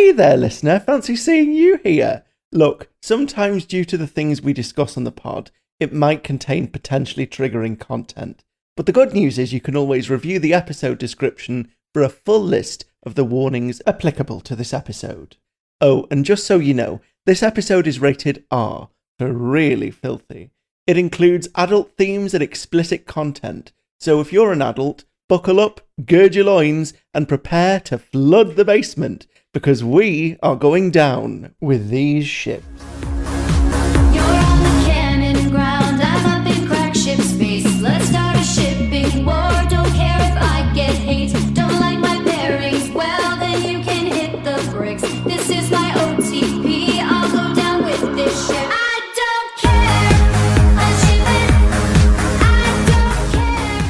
Hey there, listener. Fancy seeing you here. Look, sometimes due to the things we discuss on the pod, it might contain potentially triggering content. But the good news is you can always review the episode description for a full list of the warnings applicable to this episode. Oh, and just so you know, this episode is rated R for really filthy. It includes adult themes and explicit content, so if you're an adult, buckle up, gird your loins, and prepare to flood the basement, because we are going down with these ships. You're on the cannon ground, I'm up in crack ship space. Let's start a shipping war, don't care if I get hate. Don't like my bearings, well then you can hit the bricks. This is my OTP, I'll go down with this ship. I don't care, I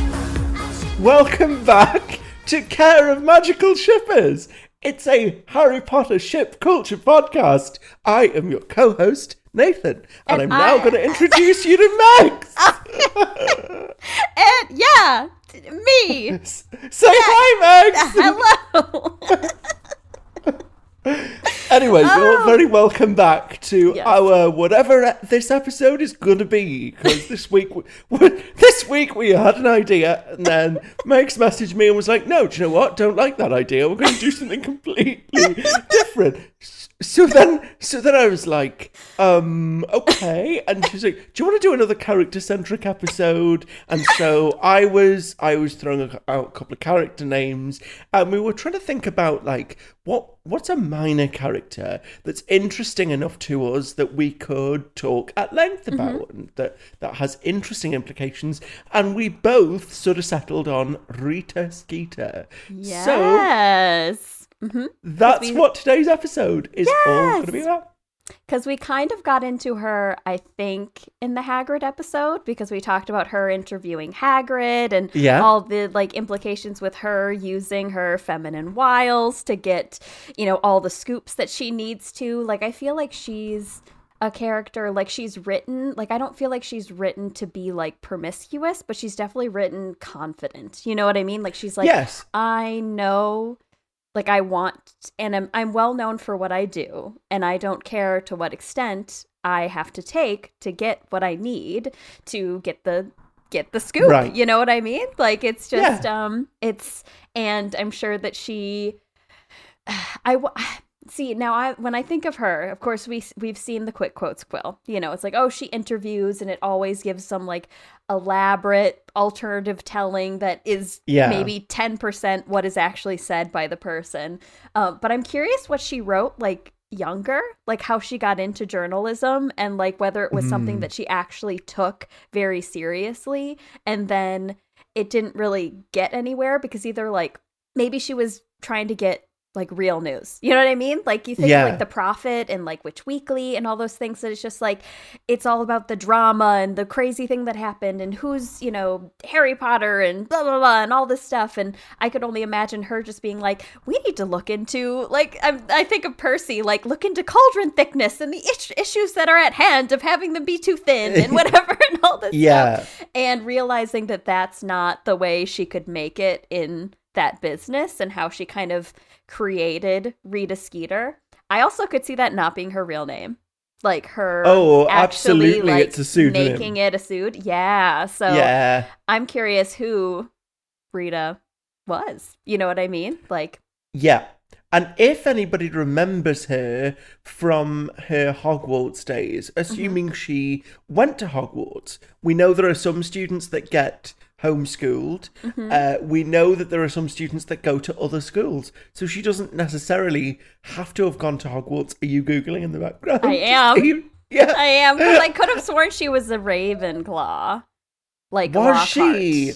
ship it. I don't care, I ship it. Welcome back to Care of Magical Shippers. It's a Harry Potter ship culture podcast. I am your co-host, Nathan, and I'm now going to introduce you to Max. And yeah, me. Say hi, Max. Hello. Anyway, you're very welcome back to our whatever this episode is going to be, because this week we had an idea, and then Max messaged me and was like, no, do you know what? Don't like that idea. We're going to do something completely different. So then I was like, okay. And she's like, do you want to do another character-centric episode? And so I was throwing out a couple of character names, and we were trying to think about, like, what's a minor character that's interesting enough to us that we could talk at length about, and that has interesting implications. And we both sort of settled on Rita Skeeter. Yes. So, that's what today's episode is all going to be about. Because we kind of got into her, I think, in the Hagrid episode, because we talked about her interviewing Hagrid and all the, like, implications with her using her feminine wiles to get, you know, all the scoops that she needs to. Like, I feel like she's a character, like, she's written, like, I don't feel like she's written to be, like, promiscuous, but she's definitely written confident. You know what I mean? Like, she's like, I know, like, I want, and I'm well known for what I do, and I don't care to what extent I have to take to get what I need to get the scoop. Right. You know what I mean? Like, it's just and I'm sure that she, see, now when I think of her, of course, we've seen the quick quotes quill. You know, it's like, oh, she interviews, and it always gives some, like, elaborate alternative telling that is maybe 10% what is actually said by the person. But I'm curious what she wrote, like, younger, like, how she got into journalism, and, like, whether it was something that she actually took very seriously, and then it didn't really get anywhere because either, like, maybe she was trying to get, like, real news. You know what I mean? Like, you think of, like, The Prophet and, like, Witch Weekly and all those things that it's just, like, it's all about the drama and the crazy thing that happened and who's, you know, Harry Potter and blah, blah, blah and all this stuff. And I could only imagine her just being like, we need to look into, like, I think of Percy, like, look into cauldron thickness and the issues that are at hand of having them be too thin and whatever and all this stuff. And realizing that that's not the way she could make it in that business, and how she kind of created Rita Skeeter. I also could see that not being her real name, like her absolutely, like, it's a pseudonym, making it a pseudo. I'm curious who Rita was, you know what I mean? Like, and if anybody remembers her from her Hogwarts days, assuming she went to Hogwarts, we know there are some students that get homeschooled. We know that there are some students that go to other schools. So she doesn't necessarily have to have gone to Hogwarts. Are you Googling in the background? I am. I am, because I could have sworn she was a Ravenclaw. Like, was Lockhart. She?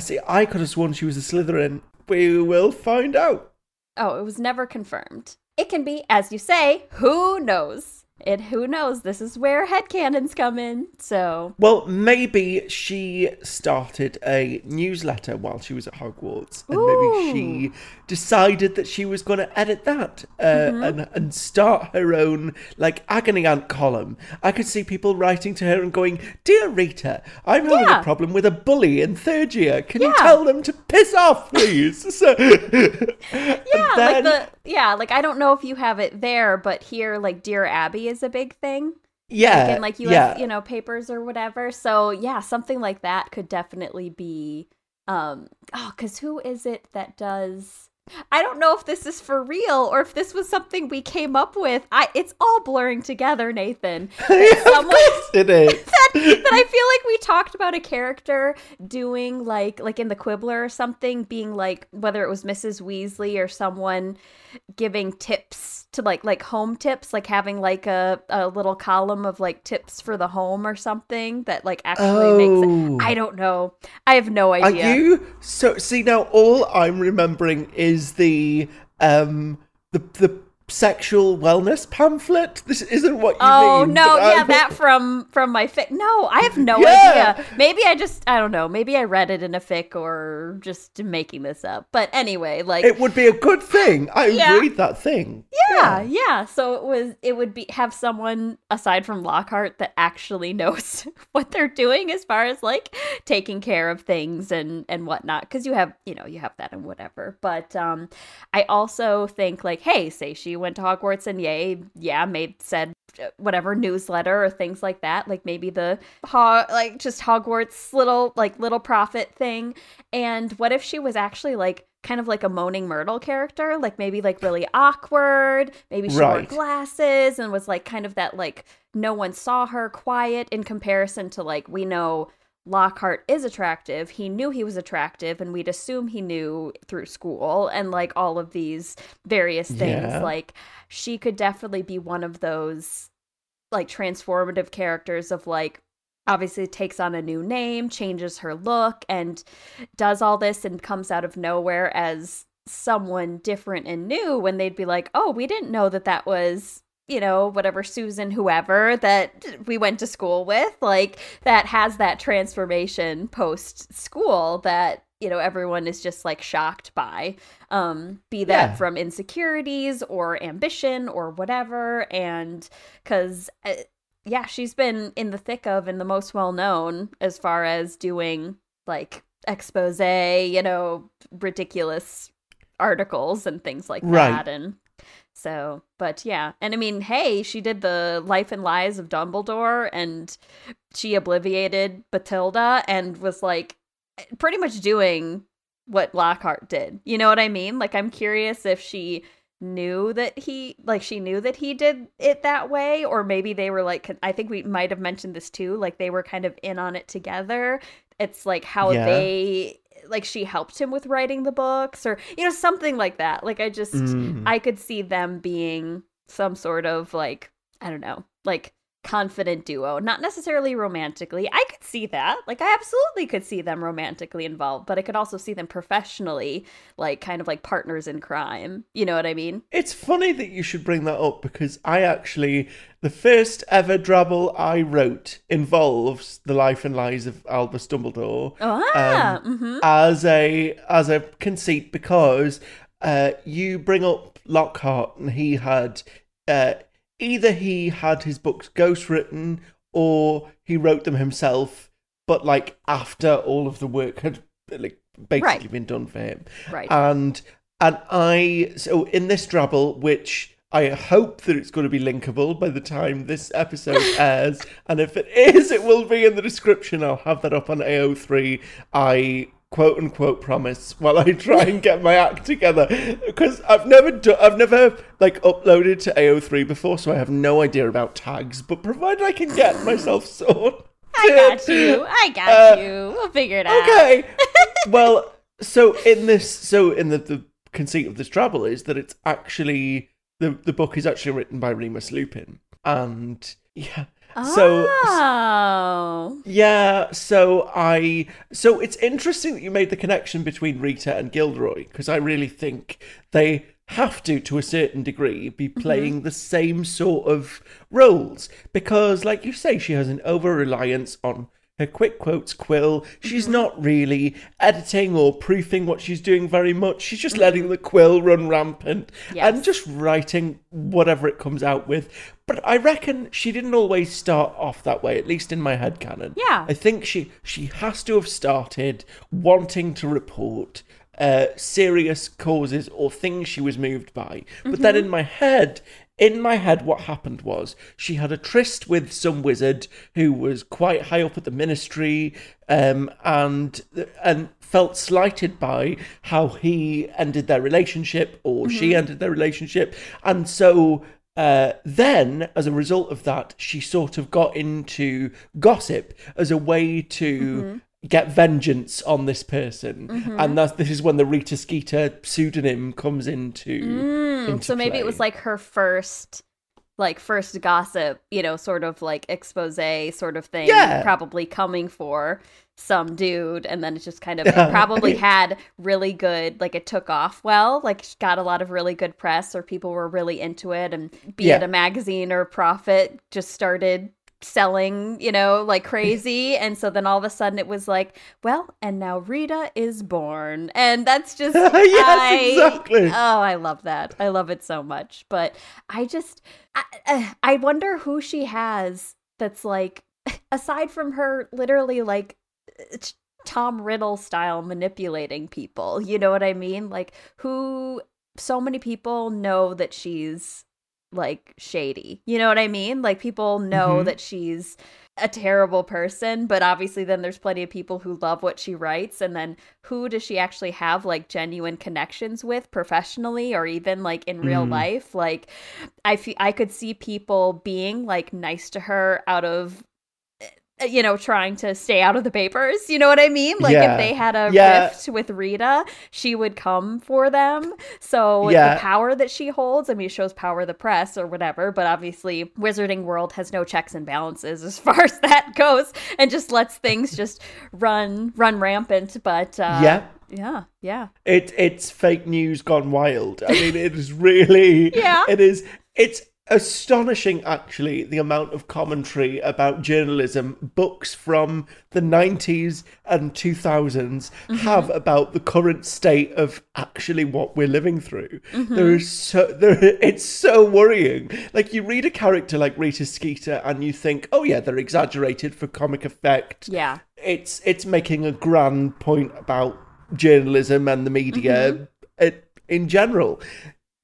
See, I could have sworn she was a Slytherin. We will find out. Oh, it was never confirmed. It can be, as you say, who knows? And who knows? This is where headcanons come in, so... Well, maybe she started a newsletter while she was at Hogwarts, and maybe she decided that she was going to edit that and start her own, like, agony aunt column. I could see people writing to her and going, Dear Rita, I'm having a problem with a bully in third year. Can you tell them to piss off, please? So... yeah, and then, like, the... Yeah, like, I don't know if you have it there, but here, like, Dear Abby is a big thing. Yeah. Like, and, like, you have, you know, papers or whatever. So, yeah, something like that could definitely be, oh, because who is it that does... I don't know if this is for real or if this was something we came up with. It's all blurring together, Nathan. Of course it is. That I feel like we talked about a character doing like in the Quibbler or something, being like, whether it was Mrs. Weasley or someone giving tips to like home tips, like having like a little column of like tips for the home or something that like actually makes it. I don't know. I have no idea. Are you see now? All I'm remembering is the sexual wellness pamphlet. This isn't what you mean. Oh no, yeah, that from my fic. No, I have no idea. Maybe I don't know. Maybe I read it in a fic or just making this up. But anyway, like it would be a good thing. I read that thing. Yeah. So it would be have someone aside from Lockhart that actually knows what they're doing as far as like taking care of things and whatnot. Because you have that and whatever. But I also think like, hey, say she went to Hogwarts and said whatever newsletter or things like that, like maybe the just Hogwarts little prophet thing. And what if she was actually like kind of like a Moaning Myrtle character, like maybe like really awkward, maybe she wore glasses and was like kind of that like no one saw her, quiet, in comparison to like we know Lockhart is attractive. He knew he was attractive, and we'd assume he knew through school and like all of these various things. Yeah. Like she could definitely be one of those like transformative characters of like obviously takes on a new name, changes her look, and does all this and comes out of nowhere as someone different and new when they'd be like, oh, we didn't know that was... you know, whatever Susan, whoever that we went to school with, like that has that transformation post school that, you know, everyone is just like shocked by, be that from insecurities or ambition or whatever. And because, she's been in the thick of and the most well known as far as doing like expose, you know, ridiculous articles and things like that. And so, but yeah. And I mean, hey, she did the Life and Lies of Dumbledore and she obliviated Batilda and was like pretty much doing what Lockhart did. You know what I mean? Like, I'm curious if she knew that she knew that he did it that way, or maybe they were like, I think we might have mentioned this too, like they were kind of in on it together. It's like how they... like she helped him with writing the books or, you know, something like that. Like I just, I could see them being some sort of like, I don't know, like confident duo, not necessarily romantically. I could see that. Like I absolutely could see them romantically involved, but I could also see them professionally, like kind of like partners in crime. You know what I mean? It's funny that you should bring that up because the first ever Drabble I wrote involves the Life and Lies of Albus Dumbledore as a conceit because you bring up Lockhart and he had either he had his books ghostwritten or he wrote them himself, but like after all of the work had like basically been done for him, and so in this Drabble, which I hope that it's going to be linkable by the time this episode airs. And if it is, it will be in the description. I'll have that up on AO3. I quote unquote promise while I try and get my act together. Because I've never like uploaded to AO3 before, so I have no idea about tags. But provided I can get myself sorted. I got you. We'll figure it out. Okay. Well, so in the conceit of this Drabble is that it's actually... The book is actually written by Remus Lupin, and so it's interesting that you made the connection between Rita and Gilderoy because I really think they have to a certain degree be playing the same sort of roles because, like you say, she has an over-reliance on her quick quotes quill. She's not really editing or proofing what she's doing very much. She's just letting the quill run rampant and just writing whatever it comes out with. But I reckon she didn't always start off that way, at least in my headcanon. Yeah. I think she has to have started wanting to report serious causes or things she was moved by. But then in my head, what happened was she had a tryst with some wizard who was quite high up at the ministry, and felt slighted by how he ended their relationship, or she ended their relationship. And so then, as a result of that, she sort of got into gossip as a way to... get vengeance on this person, and this is when the Rita Skeeter pseudonym comes into so maybe play. It was like her first gossip, you know, sort of like expose sort of thing, probably coming for some dude, and then it just kind of probably had really good, like it took off well, like got a lot of really good press, or people were really into it, and be it a magazine or Prophet just started selling, you know, like crazy. And so then all of a sudden it was like, well, and now Rita is born. And that's just exactly. I love that. I love it so much. But I wonder who she has that's like, aside from her literally like Tom Riddle style manipulating people, you know what I mean? Like, who, so many people know that she's like shady, you know what I mean? Like, people know that she's a terrible person, but obviously then there's plenty of people who love what she writes. And then who does she actually have like genuine connections with professionally, or even like in real life? Like, I could see people being like nice to her out of, you know, trying to stay out of the papers, you know what I mean? Like, if they had a rift with Rita, she would come for them. So the power that she holds, I mean, it shows power of the press or whatever, but obviously Wizarding World has no checks and balances as far as that goes, and just lets things just run rampant. But yeah. It's fake news gone wild. I mean, it is really, it's astonishing, actually, the amount of commentary about journalism books from the 90s and 2000s have about the current state of actually what we're living through. It's so worrying. Like, you read a character like Rita Skeeter and you think, oh yeah, they're exaggerated for comic effect. Yeah, it's making a grand point about journalism and the media in general.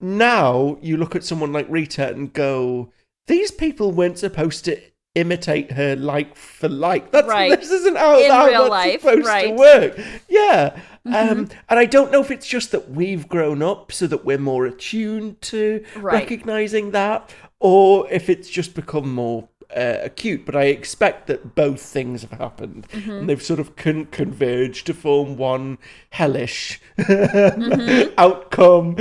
Now you look at someone like Rita and go, these people weren't supposed to imitate her like for like. That's right. This isn't how that's supposed to work. Yeah. And I don't know if it's just that we've grown up so that we're more attuned to recognizing that, or if it's just become more acute. But I expect that both things have happened. And they've sort of converged to form one hellish outcome.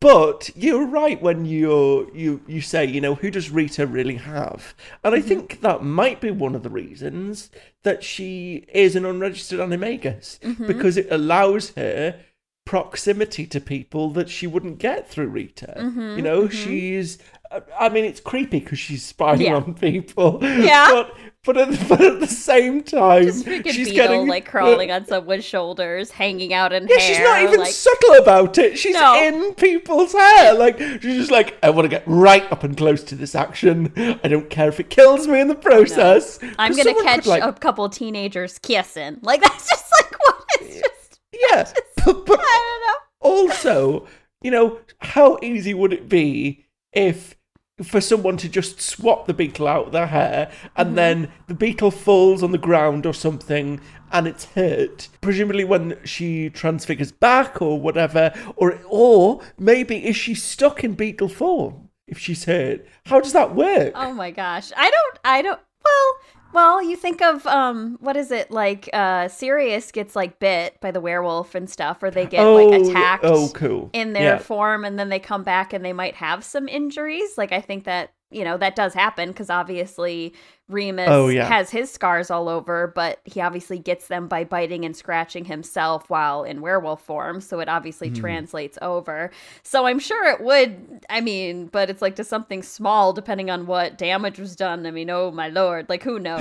But you're right when you say, you know, who does Rita really have? And I think that might be one of the reasons that she is an unregistered animagus, because it allows her proximity to people that she wouldn't get through Rita. You know, she's... I mean, it's creepy because she's spying on people. Yeah. But at the same time, just freaking she's getting like crawling on someone's shoulders, hanging out in hair. She's not even like, subtle about it. She's in people's hair. Like, she's just like, I want to get right up and close to this action. I don't care if it kills me in the process. No. I'm gonna catch a couple teenagers kissing. Like, that's just like what? It's just but I don't know. Also, you know, how easy would it be if for someone to just swap the beetle out of their hair, and then the beetle falls on the ground or something and it's hurt, presumably when she transfigures back or whatever, or maybe is she stuck in beetle form if she's hurt? How does that work? Oh my gosh, I don't well, you think of, what is it, like, Sirius gets, like, bit by the werewolf and stuff, or they get, like, attacked in their form, and then they come back and they might have some injuries. Like, I think that, you know, that does happen, because obviously Remus has his scars all over, but he obviously gets them by biting and scratching himself while in werewolf form, so it obviously translates over. So I'm sure it would, I mean, but it's like to something small, depending on what damage was done. I mean, oh my lord, like, who knows?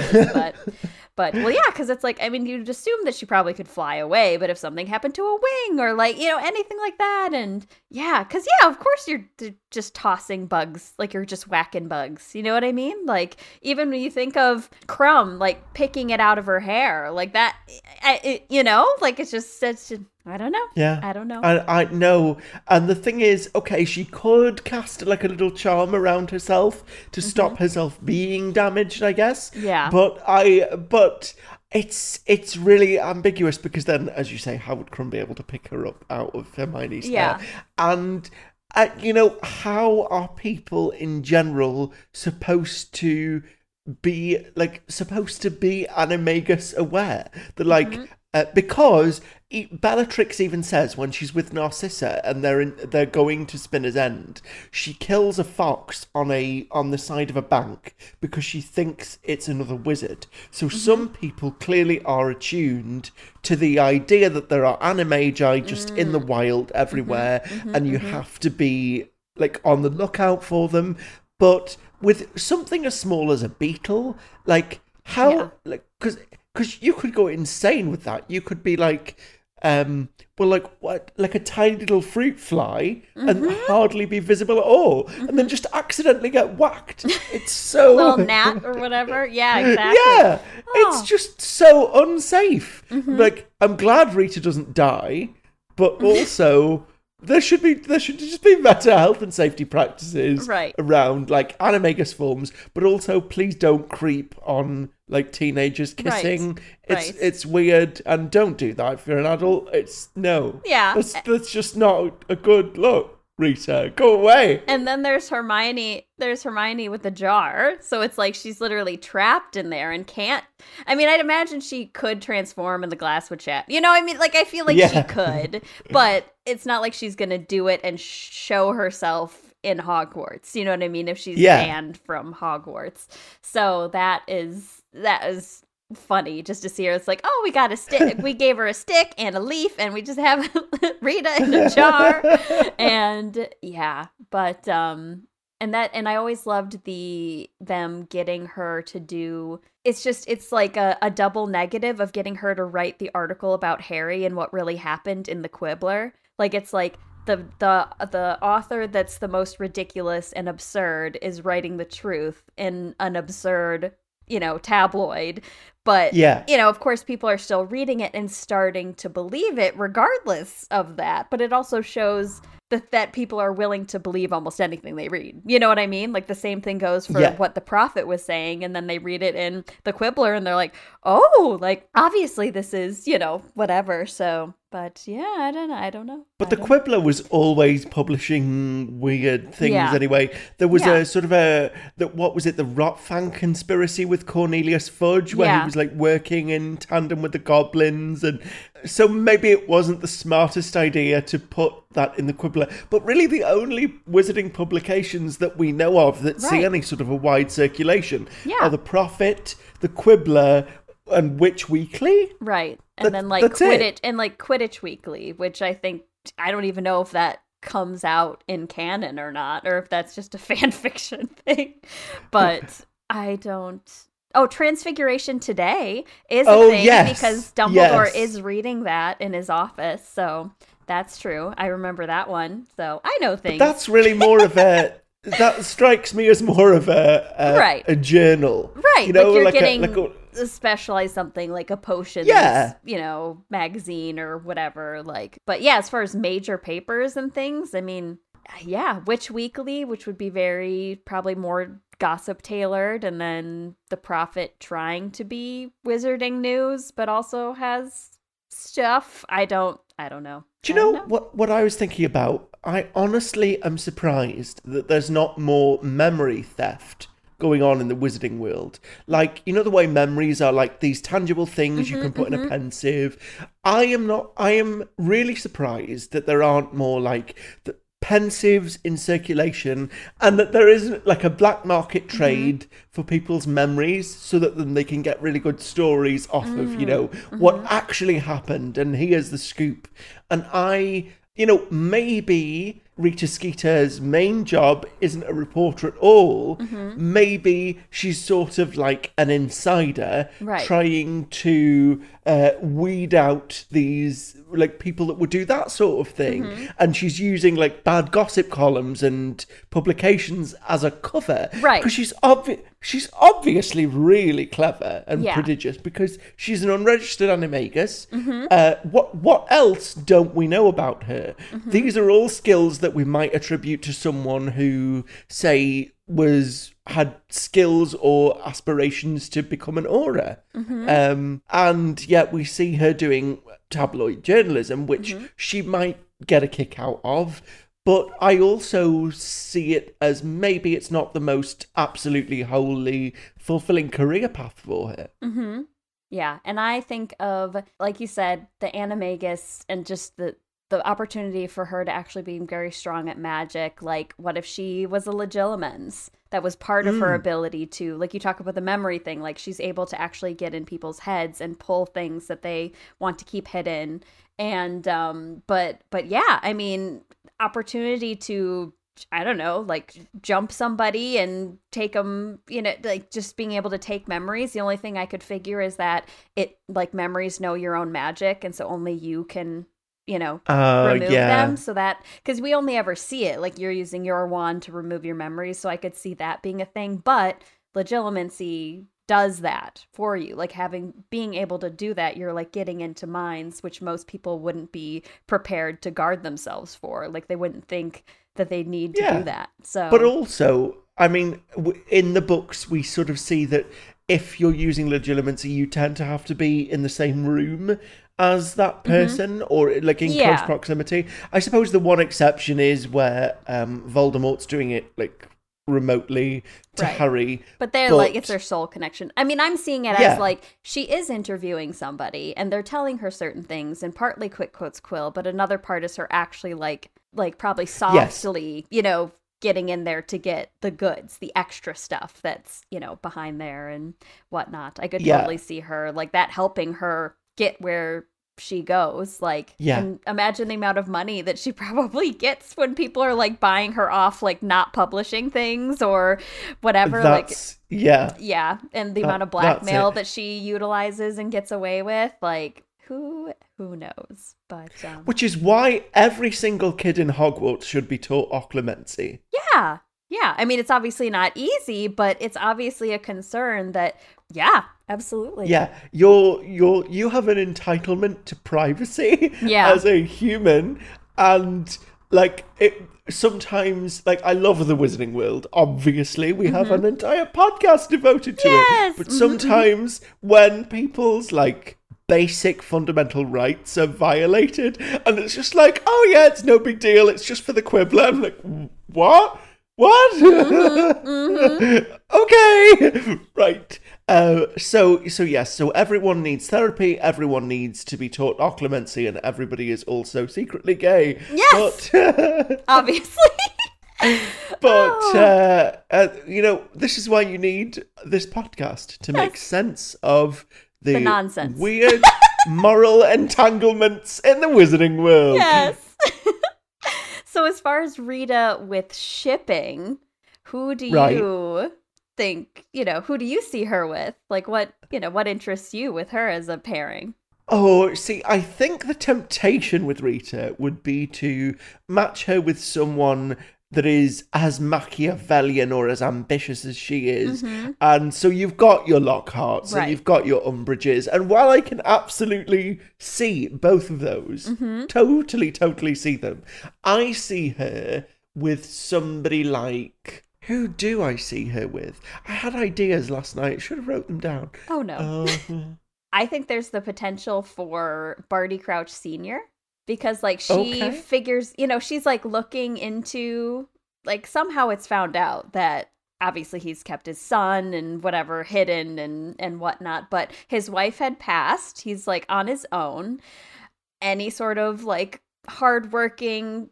But well, yeah, because it's like, I mean, you'd assume that she probably could fly away, but if something happened to a wing or like, you know, anything like that, and because of course you're just tossing bugs, like you're just whacking bugs, you know what I mean? Like, even when you think of Crumb, like, picking it out of her hair, like that, you know, like, it's just such I don't know. Yeah. I don't know. I know. And the thing is, okay, she could cast like a little charm around herself to stop herself being damaged, I guess. Yeah. But it's really ambiguous because then, as you say, how would Crumb be able to pick her up out of Hermione's hair? And, you know, how are people in general supposed to be, like, animagus aware? That, like, because Bellatrix even says when she's with Narcissa and they're going to Spinner's End, she kills a fox on the side of a bank because she thinks it's another wizard. So some people clearly are attuned to the idea that there are animagi just in the wild everywhere, and you have to be like on the lookout for them. But with something as small as a beetle, like how, like because you could go insane with that. You could be like, like a tiny little fruit fly and hardly be visible at all, and then just accidentally get whacked. It's so little gnat or whatever. Yeah, exactly. Yeah, it's just so unsafe. Like, I'm glad Rita doesn't die, but also there should just be better health and safety practices around like animagus forms, but also please don't creep on. Like teenagers kissing, it's weird, and don't do that if you're an adult. It's that's just not a good look, Rita. Go away. And then there's Hermione. There's Hermione with a jar, so it's like she's literally trapped in there and can't. I mean, I'd imagine she could transform, and the glass would shatter. You know, I mean, like I feel like she could, but it's not like she's gonna do it and show herself in Hogwarts. You know what I mean? If she's banned from Hogwarts, so that is funny just to see her. It's like, oh, we got a stick. We gave her a stick and a leaf, and we just have Rita in a jar. And but and I always loved them getting her to do. It's just like a double negative of getting her to write the article about Harry and what really happened in the Quibbler. Like it's like. The author that's the most ridiculous and absurd is writing the truth in an absurd, you know, tabloid. But, you know, of course, people are still reading it and starting to believe it regardless of that. But it also shows that people are willing to believe almost anything they read. You know what I mean? Like the same thing goes for what the Prophet was saying. And then they read it in the Quibbler and they're like, oh, like, obviously this is, you know, whatever. So. But yeah, I don't know. But the Quibbler was always publishing weird things anyway. There was a sort of what was it, the Rotfang conspiracy with Cornelius Fudge, where he was like working in tandem with the goblins. And so maybe it wasn't the smartest idea to put that in the Quibbler. But really the only wizarding publications that we know of that see any sort of a wide circulation are The Prophet, the Quibbler, and Witch Weekly? Right. And then like Quidditch Weekly, which I think I don't even know if that comes out in canon or not, or if that's just a fan fiction thing. But I don't. Oh, Transfiguration Today is a thing because Dumbledore is reading that in his office. So that's true. I remember that one. So I know things. But that's really more of a. That strikes me as more of a journal. Right. You know, like you're getting specialized something like a potions, you know, magazine or whatever. Like, but yeah, as far as major papers and things, I mean, Witch Weekly, which would be very probably more gossip tailored, and then The Prophet trying to be wizarding news, but also has stuff. I don't know. Do you know what I was thinking about? I honestly am surprised that there's not more memory theft going on in the wizarding world. Like, you know the way memories are like these tangible things you can put in a pensieve? I am really surprised that there aren't more like the pensives in circulation and that there isn't like a black market trade for people's memories so that then they can get really good stories off of, you know, what actually happened and here's the scoop. And you know, maybe Rita Skeeter's main job isn't a reporter at all. Maybe she's sort of like an insider trying to weed out these, like, people that would do that sort of thing. And she's using, like, bad gossip columns and publications as a cover. Right. Because she's obviously... she's obviously really clever and prodigious because she's an unregistered animagus. Mm-hmm. What else don't we know about her? Mm-hmm. These are all skills that we might attribute to someone who, say, had skills or aspirations to become an aura. Mm-hmm. And yet we see her doing tabloid journalism, which she might get a kick out of. But I also see it as maybe it's not the most absolutely wholly fulfilling career path for her. Mm-hmm. Yeah, and I think of, like you said, the animagus and just the opportunity for her to actually be very strong at magic. Like, what if she was a legilimens? That was part of her ability to, like you talk about the memory thing, like she's able to actually get in people's heads and pull things that they want to keep hidden. And, but yeah, I mean, opportunity to, I don't know, like jump somebody and take them, you know, like just being able to take memories. The only thing I could figure is that it, like, memories know your own magic. And so only you can, you know, remove them. So that, because we only ever see it, like you're using your wand to remove your memories. So I could see that being a thing, but legilimency does that for you. Like being able to do that, you're like getting into minds, which most people wouldn't be prepared to guard themselves for. Like they wouldn't think that they need to do that. So, but also, I mean, in the books, we sort of see that if you're using legilimency, you tend to have to be in the same room as that person, or like in close proximity. I suppose the one exception is where Voldemort's doing it like remotely to Harry. But they're like, it's their soul connection. I mean, I'm seeing it as like, she is interviewing somebody and they're telling her certain things, and partly Quick Quotes Quill, but another part is her actually like probably softly, you know, getting in there to get the goods, the extra stuff that's, you know, behind there and whatnot. I could totally see her like that helping her get where she goes, like, and imagine the amount of money that she probably gets when people are like buying her off, like not publishing things or whatever. That's, like, and the amount of blackmail that she utilizes and gets away with, like, who knows? But which is why every single kid in Hogwarts should be taught Occlumency. Yeah, yeah. I mean, it's obviously not easy, but it's obviously a concern that. Yeah, absolutely. Yeah, you have an entitlement to privacy as a human, and like it. Sometimes, like, I love the Wizarding World, obviously. We have an entire podcast devoted to it. But sometimes when people's, like, basic fundamental rights are violated, and it's just like, oh, yeah, it's no big deal. It's just for the Quibbler. I'm like, what? Okay. Right. So yes, so everyone needs therapy, everyone needs to be taught Occlumency, and everybody is also secretly gay. Yes! But, obviously. You know, this is why you need this podcast, to make sense of the nonsense. Weird moral entanglements in the Wizarding World. Yes. So as far as Rita with shipping, who do you think, you know, who do you see her with? Like, what, you know, what interests you with her as a pairing? Oh, see, I think the temptation with Rita would be to match her with someone that is as Machiavellian or as ambitious as she is. Mm-hmm. And so you've got your Lockharts and you've got your Umbridges. And while I can absolutely see both of those, totally see them, I see her with somebody like... Who do I see her with? I had ideas last night. Should have wrote them down. Oh, no. I think there's the potential for Barty Crouch Sr., because, like, she figures, you know, she's, like, looking into, like, somehow it's found out that obviously he's kept his son and whatever hidden and whatnot, but his wife had passed. He's, like, on his own. Any sort of, like, hardworking,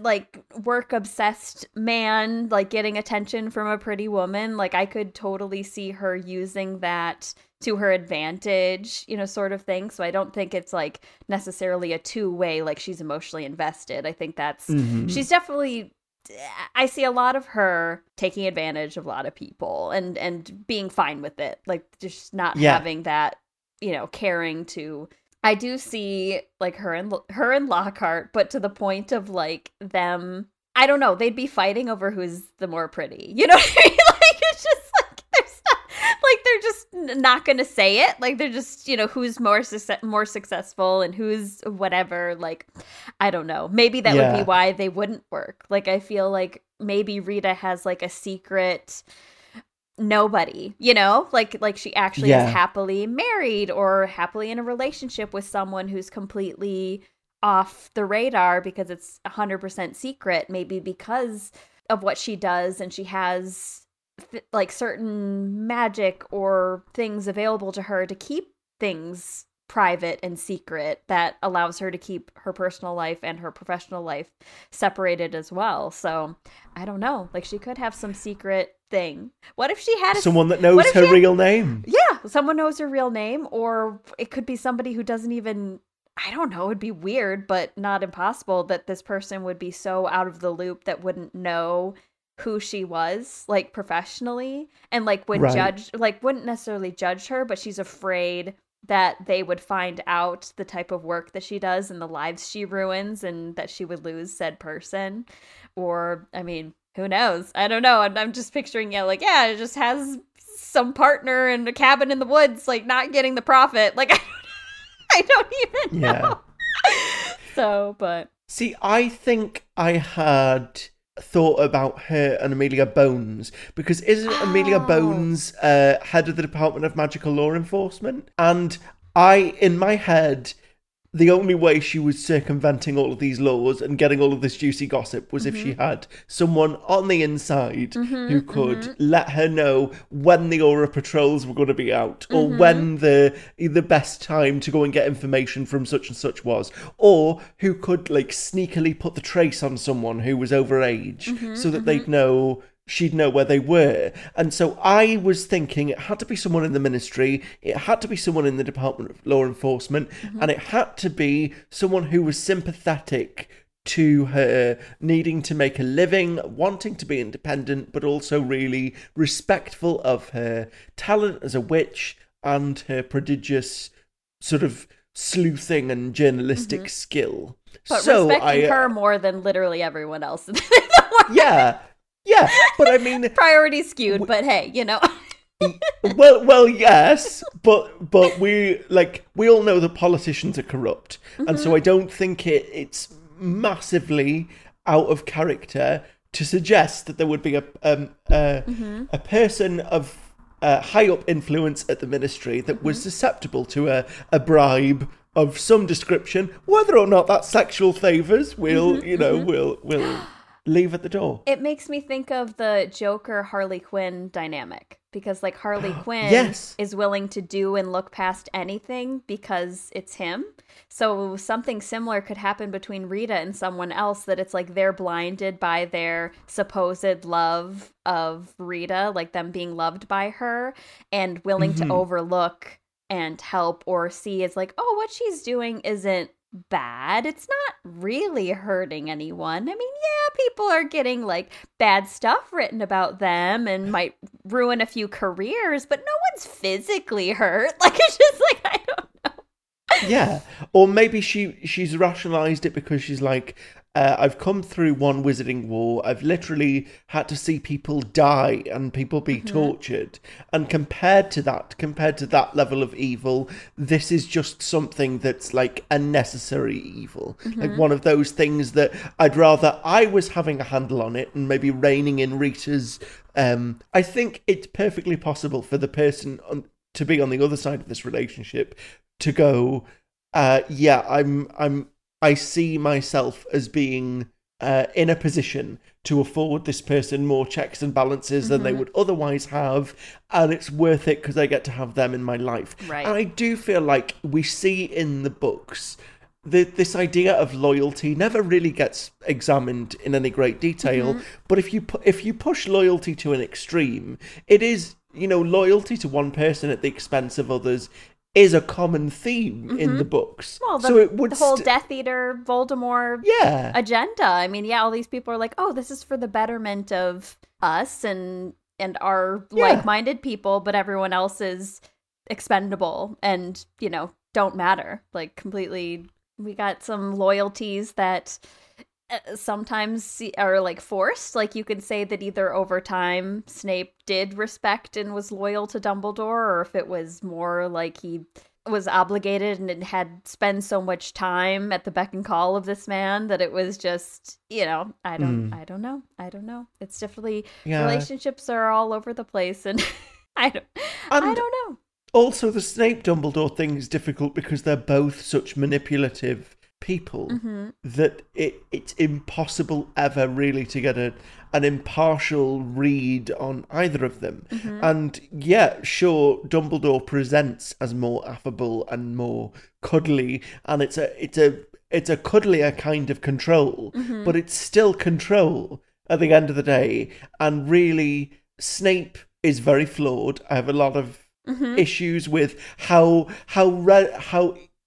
like, work-obsessed man, like, getting attention from a pretty woman. Like, I could totally see her using that to her advantage, you know, sort of thing. So I don't think it's like necessarily a two-way, like she's emotionally invested. I think that's, she's definitely, I see a lot of her taking advantage of a lot of people and being fine with it. Like just not having that, you know, caring to, I do see like her and Lockhart, but to the point of like them, I don't know, they'd be fighting over who's the more pretty, you know what I mean? Like it's just like, there's not gonna say it. Like, they're just, you know, who's more successful and who's whatever. Like, I don't know. Maybe that would be why they wouldn't work. Like, I feel like maybe Rita has like a secret nobody, you know, like she actually is happily married or happily in a relationship with someone who's completely off the radar because it's 100% secret, maybe because of what she does, and she has like certain magic or things available to her to keep things private and secret that allows her to keep her personal life and her professional life separated as well. So I don't know, like, she could have some secret thing. What if she had someone that knows her real name? Yeah, someone knows her real name, or it could be somebody who doesn't even, I don't know, it'd be weird, but not impossible that this person would be so out of the loop that wouldn't know who she was, like, professionally, and like would judge, like, wouldn't necessarily judge her, but she's afraid that they would find out the type of work that she does and the lives she ruins, and that she would lose said person. Or, I mean, who knows? I don't know. I'm just picturing, it just has some partner in a cabin in the woods, like, not getting the profit. Like, I don't even know. So, but. See, I think I had thought about her and Amelia Bones, because isn't Amelia Bones head of the Department of Magical Law Enforcement? And I, in my head, the only way she was circumventing all of these laws and getting all of this juicy gossip was if she had someone on the inside who could let her know when the Aura patrols were going to be out, or when the best time to go and get information from such and such was, or who could, like, sneakily put the trace on someone who was overage so that they'd know... she'd know where they were. And so I was thinking it had to be someone in the ministry, it had to be someone in the Department of Law Enforcement, and it had to be someone who was sympathetic to her needing to make a living, wanting to be independent, but also really respectful of her talent as a witch and her prodigious sort of sleuthing and journalistic skill. But so respecting her more than literally everyone else in the world. Yeah, but I mean... priorities skewed, but hey, you know. well, yes, but we all know that politicians are corrupt. And so I don't think it's massively out of character to suggest that there would be a person of high-up influence at the ministry that was susceptible to a bribe of some description. Whether or not that's sexual favours, we'll leave at the door. It makes me think of the Joker Harley Quinn dynamic, because like Harley Quinn is willing to do and look past anything because it's him. So something similar could happen between Rita and someone else, that it's like they're blinded by their supposed love of Rita, like them being loved by her, and willing to overlook and help or see as like, oh, what she's doing isn't bad, it's not really hurting anyone. I mean, yeah, people are getting like bad stuff written about them and might ruin a few careers, but no one's physically hurt. Like, it's just like, I don't know. Yeah, or maybe she's rationalized it because she's like, I've come through one wizarding war, I've literally had to see people die and people be tortured, and compared to that level of evil, this is just something that's like a necessary evil, like one of those things that I'd rather I was having a handle on it and maybe reining in Rita's. I think it's perfectly possible for the person to be on the other side of this relationship to go, I see myself as being in a position to afford this person more checks and balances than they would otherwise have, and it's worth it because I get to have them in my life. Right. And I do feel like we see in the books that this idea of loyalty never really gets examined in any great detail, but if you push loyalty to an extreme, it is, you know, loyalty to one person at the expense of others is a common theme in the books. Well, so it would the whole Death Eater, Voldemort agenda. I mean, all these people are like, oh, this is for the betterment of us and our like-minded people, but everyone else is expendable and, you know, don't matter. Like, completely, we got some loyalties that sometimes are like forced. Like you could say that either over time Snape did respect and was loyal to Dumbledore, or if it was more like he was obligated and had spent so much time at the beck and call of this man that it was just, you know, I don't know. It's definitely, yeah, relationships are all over the place, and I don't know. Also, the Snape Dumbledore thing is difficult because they're both such manipulative people, mm-hmm, that it's impossible ever really to get an impartial read on either of them. Mm-hmm. And yeah, sure, Dumbledore presents as more affable and more cuddly, and it's a cuddlier kind of control, mm-hmm, but it's still control at the end of the day. And really, Snape is very flawed. I have a lot of, mm-hmm, issues with how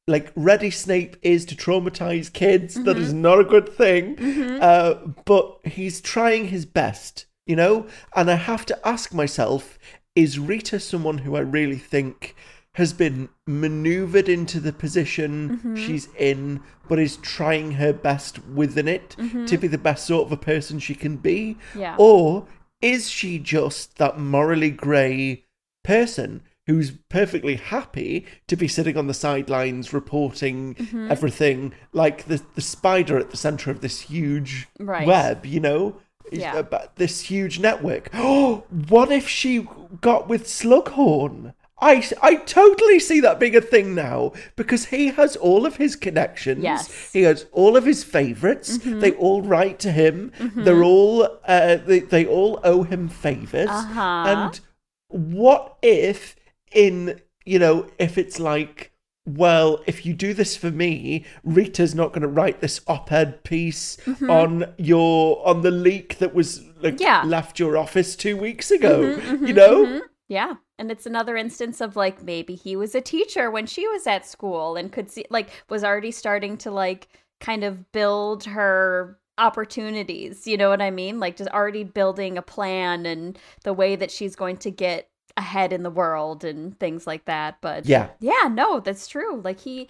like ready Snape is to traumatize kids. Mm-hmm. That is not a good thing. Mm-hmm. But he's trying his best, you know? And I have to ask myself, is Rita someone who I really think has been maneuvered into the position, mm-hmm, she's in, but is trying her best within it, mm-hmm, to be the best sort of a person she can be? Yeah. Or is she just that morally grey person who's perfectly happy to be sitting on the sidelines reporting, mm-hmm, everything, like the spider at the centre of this huge, right, web, you know? Yeah. About this huge network. Oh, what if she got with Slughorn? I totally see that being a thing now, because he has all of his connections. Yes. He has all of his favourites. Mm-hmm. They all write to him. Mm-hmm. They're all they all owe him favours. Uh-huh. And what if, in, you know, if it's like, well, if you do this for me, Rita's not going to write this op-ed piece, mm-hmm, on the leak that was, like, yeah, left your office 2 weeks ago, mm-hmm, mm-hmm, you know? Mm-hmm. Yeah. And it's another instance of, like, maybe he was a teacher when she was at school and could see, like, was already starting to, like, kind of build her opportunities, you know what I mean? Like, just already building a plan and the way that she's going to get ahead in the world and things like that. But yeah, no, that's true. Like, we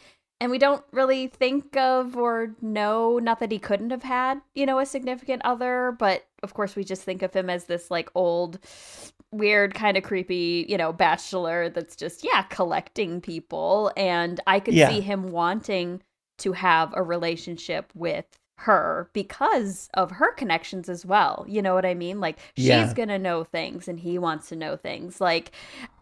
don't really think of or know, not that he couldn't have had, you know, a significant other, but of course we just think of him as this, like, old, weird, kind of creepy, you know, bachelor that's just, yeah, collecting people. And I could see him wanting to have a relationship with her because of her connections as well, you know what I mean? Like, she's gonna know things and he wants to know things. Like,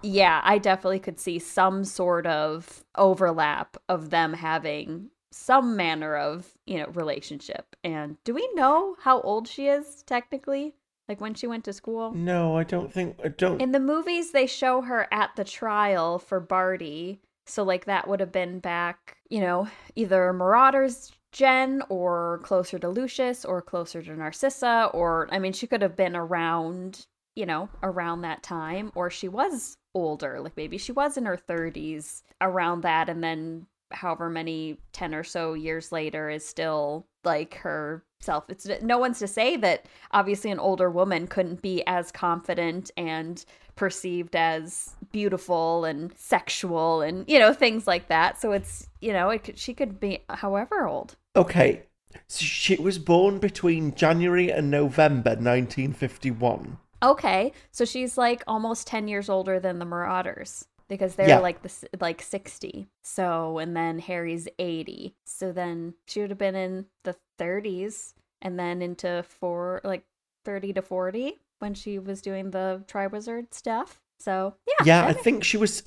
yeah, I definitely could see some sort of overlap of them having some manner of, you know, relationship. And do we know how old she is technically, like when she went to school? No, I don't. In the movies they show her at the trial for Barty, so like that would have been back, you know, either Marauders Jen or closer to Lucius or closer to Narcissa, or, I mean, she could have been around, you know, around that time, or she was older, like maybe she was in her 30s around that, and then however many 10 or so years later is still like herself. It's no one's to say that obviously an older woman couldn't be as confident and perceived as beautiful and sexual and, you know, things like that. So it's, you know, she could be however old. Okay, so she was born between January and November 1951. Okay, so she's like almost 10 years older than the Marauders, because they're like 60. So, and then Harry's 80. So then she would have been in the 30s and then into 30 to 40 when she was doing the Triwizard stuff. So, yeah. Yeah, I think she was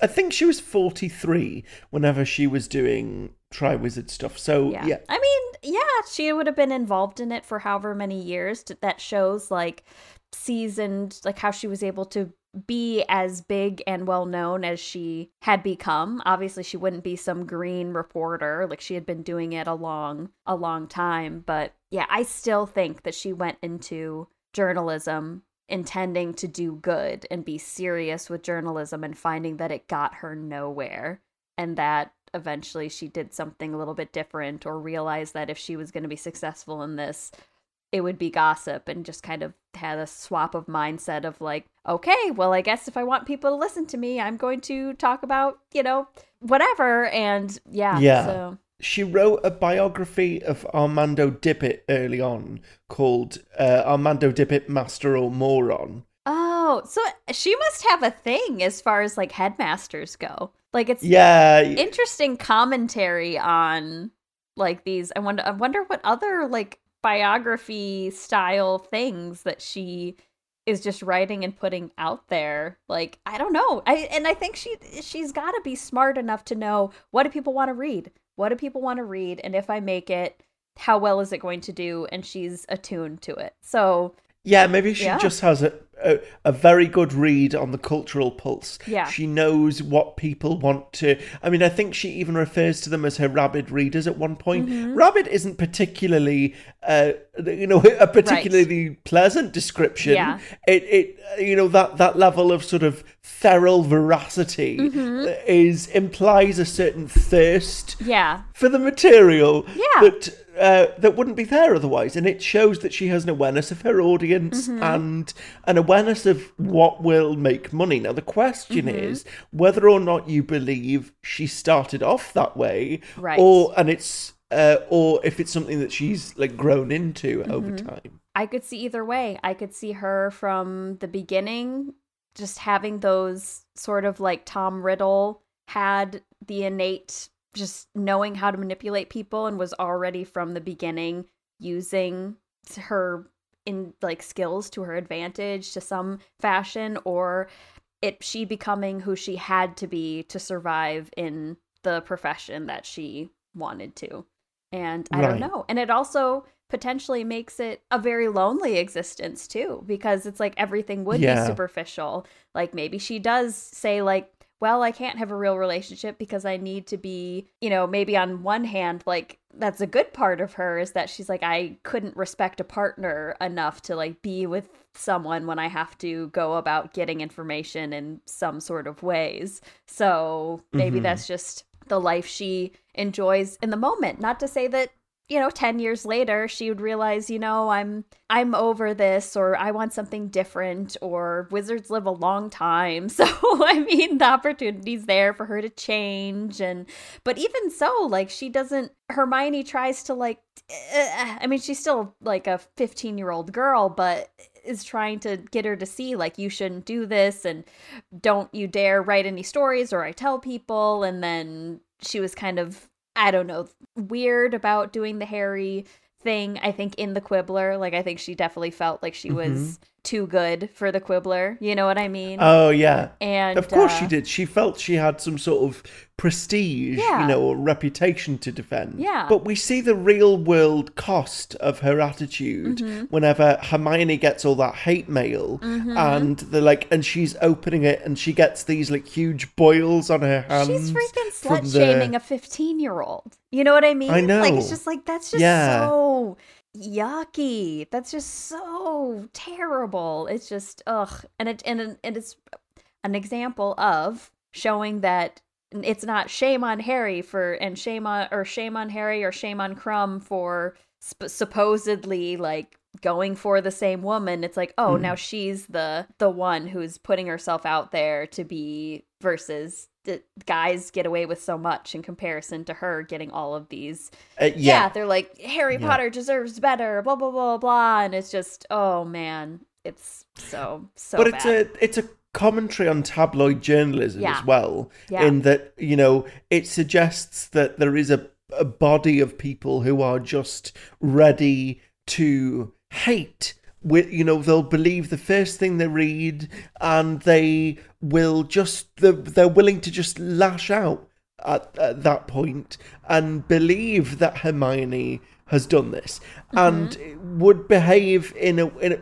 43 whenever she was doing Triwizard stuff. So, yeah. I mean, yeah, she would have been involved in it for however many years. That shows, like, seasoned, like how she was able to be as big and well known as she had become. Obviously she wouldn't be some green reporter, like she had been doing it a long time. But yeah, I still think that she went into journalism intending to do good and be serious with journalism, and finding that it got her nowhere, and that eventually she did something a little bit different, or realized that if she was going to be successful in this, it would be gossip, and just kind of had a swap of mindset of like, okay, well, I guess if I want people to listen to me, I'm going to talk about, you know, whatever. And yeah. So she wrote a biography of Armando Dippet early on called Armando Dippet, Master or Moron. Oh, so she must have a thing as far as, like, headmasters go. Like, it's interesting commentary on, like, these. I wonder what other, like, biography-style things that she is just writing and putting out there. Like, I don't know. I think she's got to be smart enough to know, what do people want to read? What do people want to read? And if I make it, how well is it going to do? And she's attuned to it. So... yeah, maybe she just has a very good read on the cultural pulse. Yeah. She knows what people want to... I mean, I think she even refers to them as her rabid readers at one point. Mm-hmm. Rabid isn't particularly, a particularly pleasant description. Yeah. That level of sort of feral veracity implies a certain thirst for the material that... that wouldn't be there otherwise, and it shows that she has an awareness of her audience and an awareness of what will make money. Now, the question is whether or not you believe she started off that way, or if it's something that she's, like, grown into over time. I could see either way. I could see her from the beginning just having those sort of, like, Tom Riddle had the innate, just knowing how to manipulate people, and was already from the beginning using her skills to her advantage to some fashion, or she becoming who she had to be to survive in the profession that she wanted to. And I don't know. And it also potentially makes it a very lonely existence too, because it's like everything would be superficial. Like, maybe she does say, like, well, I can't have a real relationship because I need to be, maybe on one hand, like, that's a good part of her, is that she's like, I couldn't respect a partner enough to, like, be with someone when I have to go about getting information in some sort of ways. So maybe that's just the life she enjoys in the moment. Not to say that, 10 years later, she would realize, I'm over this, or I want something different, or wizards live a long time. So, I mean, the opportunity's there for her to change. But even so, like, Hermione tries to, like, she's still, like, a 15-year-old girl, but is trying to get her to see, like, you shouldn't do this, and don't you dare write any stories, or I tell people. And then she was kind of, I don't know, weird about doing the Harry thing, I think, in the Quibbler. Like, I think she definitely felt like she was too good for the Quibbler. You know what I mean? Oh, yeah. And of course she did. She felt she had some sort of prestige, or reputation to defend. Yeah. But we see the real world cost of her attitude whenever Hermione gets all that hate mail and they're like, and she's opening it and she gets these, like, huge boils on her hands. She's freaking slut-shaming a 15-year-old. You know what I mean? I know. Like, it's just like, that's just so yucky. That's just so terrible. It's just, ugh. And it's an example of showing that it's not shame on Harry or shame on Crumb for supposedly, like, going for the same woman. It's like, oh, now she's the one who's putting herself out there to be, versus the guys get away with so much in comparison to her getting all of these. They're like, Harry Potter deserves better, blah, blah, blah, blah. And it's just, oh, man, it's so bad. But it's a commentary on tabloid journalism as well, in that, it suggests that there is a body of people who are just ready to hate. They'll believe the first thing they read, and they will just, they're willing to just lash out at that point and believe that Hermione has done this and would behave and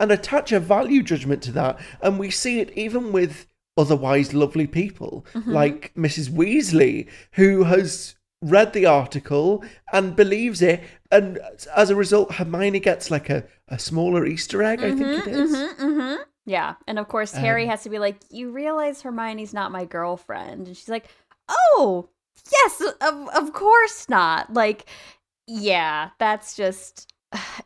attach a value judgment to that. And we see it even with otherwise lovely people like Mrs. Weasley, who has read the article and believes it, and as a result Hermione gets, like, a smaller Easter egg, I think it is. Yeah, and of course Harry has to be like, you realize Hermione's not my girlfriend? And she's like, oh, yes, of course not. Like, yeah, that's just,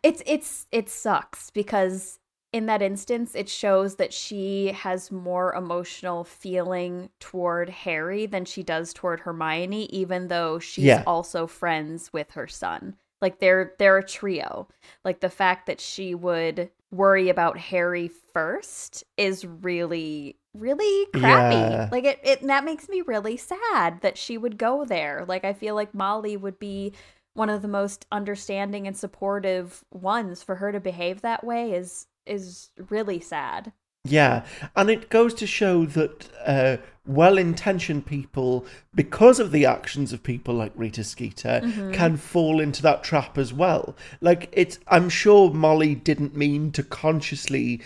it sucks, because in that instance, it shows that she has more emotional feeling toward Harry than she does toward Hermione, even though she's also friends with her son. Like, they're a trio. Like, the fact that she would worry about Harry first is really, really crappy. Yeah. Like, it that makes me really sad that she would go there. Like, I feel like Molly would be one of the most understanding and supportive ones. For her to behave that way is really sad. Yeah, and it goes to show that well-intentioned people, because of the actions of people like Rita Skeeter, can fall into that trap as well. Like, I'm sure Molly didn't mean to consciously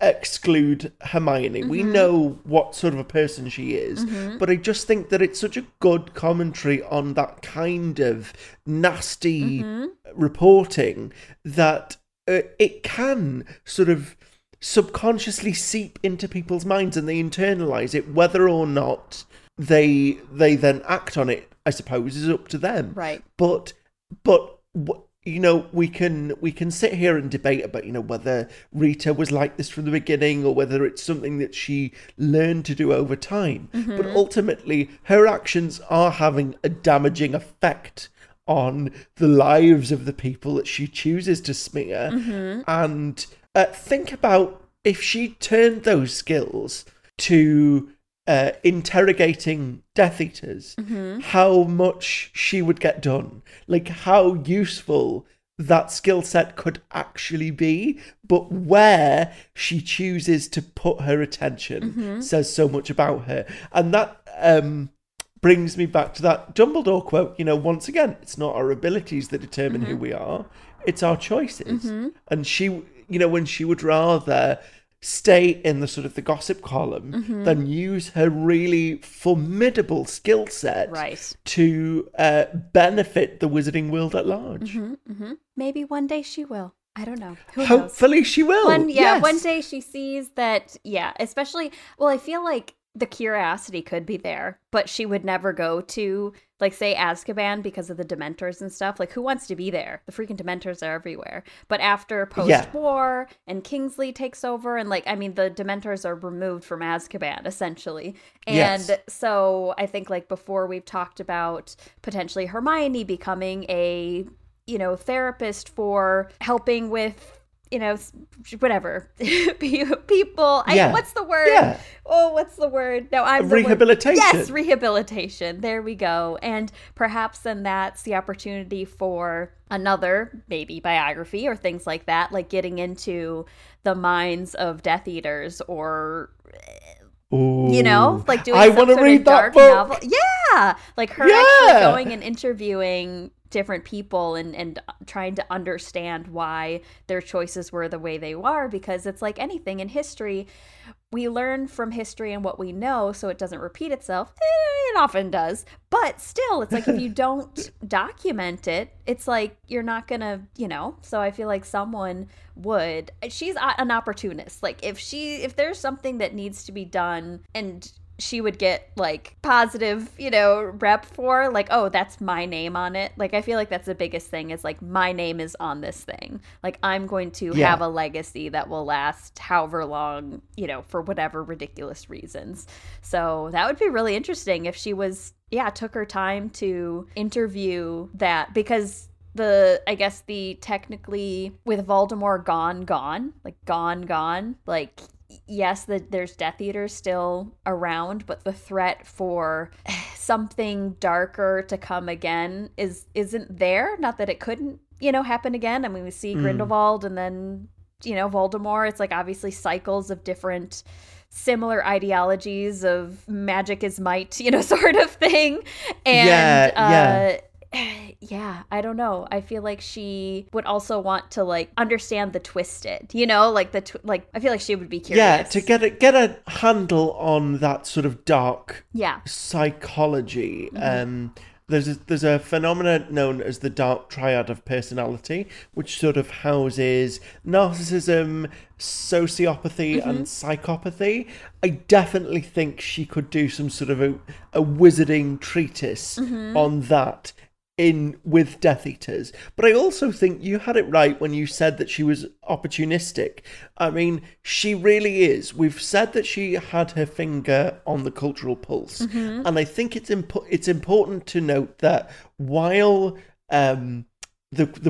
exclude Hermione. We know what sort of a person she is, but I just think that it's such a good commentary on that kind of nasty reporting that it can sort of subconsciously seep into people's minds and they internalize it. Whether or not they then act on it, I suppose, is up to them. Right. But you know, we can sit here and debate about, you know, whether Rita was like this from the beginning or whether it's something that she learned to do over time. But ultimately, her actions are having a damaging effect on the lives of the people that she chooses to smear. And think about if she turned those skills to interrogating Death Eaters, how much she would get done, like how useful that skill set could actually be. But where she chooses to put her attention says so much about her. And that brings me back to that Dumbledore quote. You know, once again, it's not our abilities that determine who we are, it's our choices. And she... you know, when she would rather stay in the sort of the gossip column than use her really formidable skill set to benefit the wizarding world at large. Maybe one day she will. I don't know. Who Hopefully knows? She will. One day she sees that, especially, well, I feel like the curiosity could be there, but she would never go to, like, say, Azkaban because of the Dementors and stuff. Like, who wants to be there? The freaking Dementors are everywhere. But after post-war and Kingsley takes over and, like, I mean, the Dementors are removed from Azkaban, essentially. And so I think, like, before we've talked about potentially Hermione becoming a, you know, therapist for helping with, you know, whatever, people, what's the word? Oh, what's the word? No, I'm rehabilitation. Yes, rehabilitation. There we go. And perhaps then that's the opportunity for another, maybe biography or things like that, like getting into the minds of Death Eaters or, you know, like doing some sort of dark novel. Yeah, like her actually going and interviewing different people and trying to understand why their choices were the way they were, because it's like anything in history, we learn from history and what we know so it doesn't repeat itself. It often does, but still, it's like if you don't document it, it's like you're not gonna, you know. So I feel like someone would, she's an opportunist, like if there's something that needs to be done and she would get, like, positive, you know, rep for, like, oh, that's my name on it. Like, I feel like that's the biggest thing is, like, my name is on this thing. Like, I'm going to have a legacy that will last however long, you know, for whatever ridiculous reasons. So that would be really interesting if she was, took her time to interview that, because I guess technically with Voldemort gone, like, yes, there's Death Eaters still around, but the threat for something darker to come again isn't there. Not that it couldn't, you know, happen again. I mean, we see Grindelwald and then, you know, Voldemort. It's like obviously cycles of different similar ideologies of magic is might, you know, sort of thing. And I don't know. I feel like she would also want to, like, understand the twisted, you know, like I feel like she would be curious. Yeah, to get a handle on that sort of dark psychology. There's a phenomenon known as the dark triad of personality, which sort of houses narcissism, sociopathy, and psychopathy. I definitely think she could do some sort of a wizarding treatise on that in with Death Eaters. But I also think you had it right when you said that she was opportunistic. I mean, she really is. We've said that she had her finger on the cultural pulse. Mm-hmm. And I think it's important to note that while the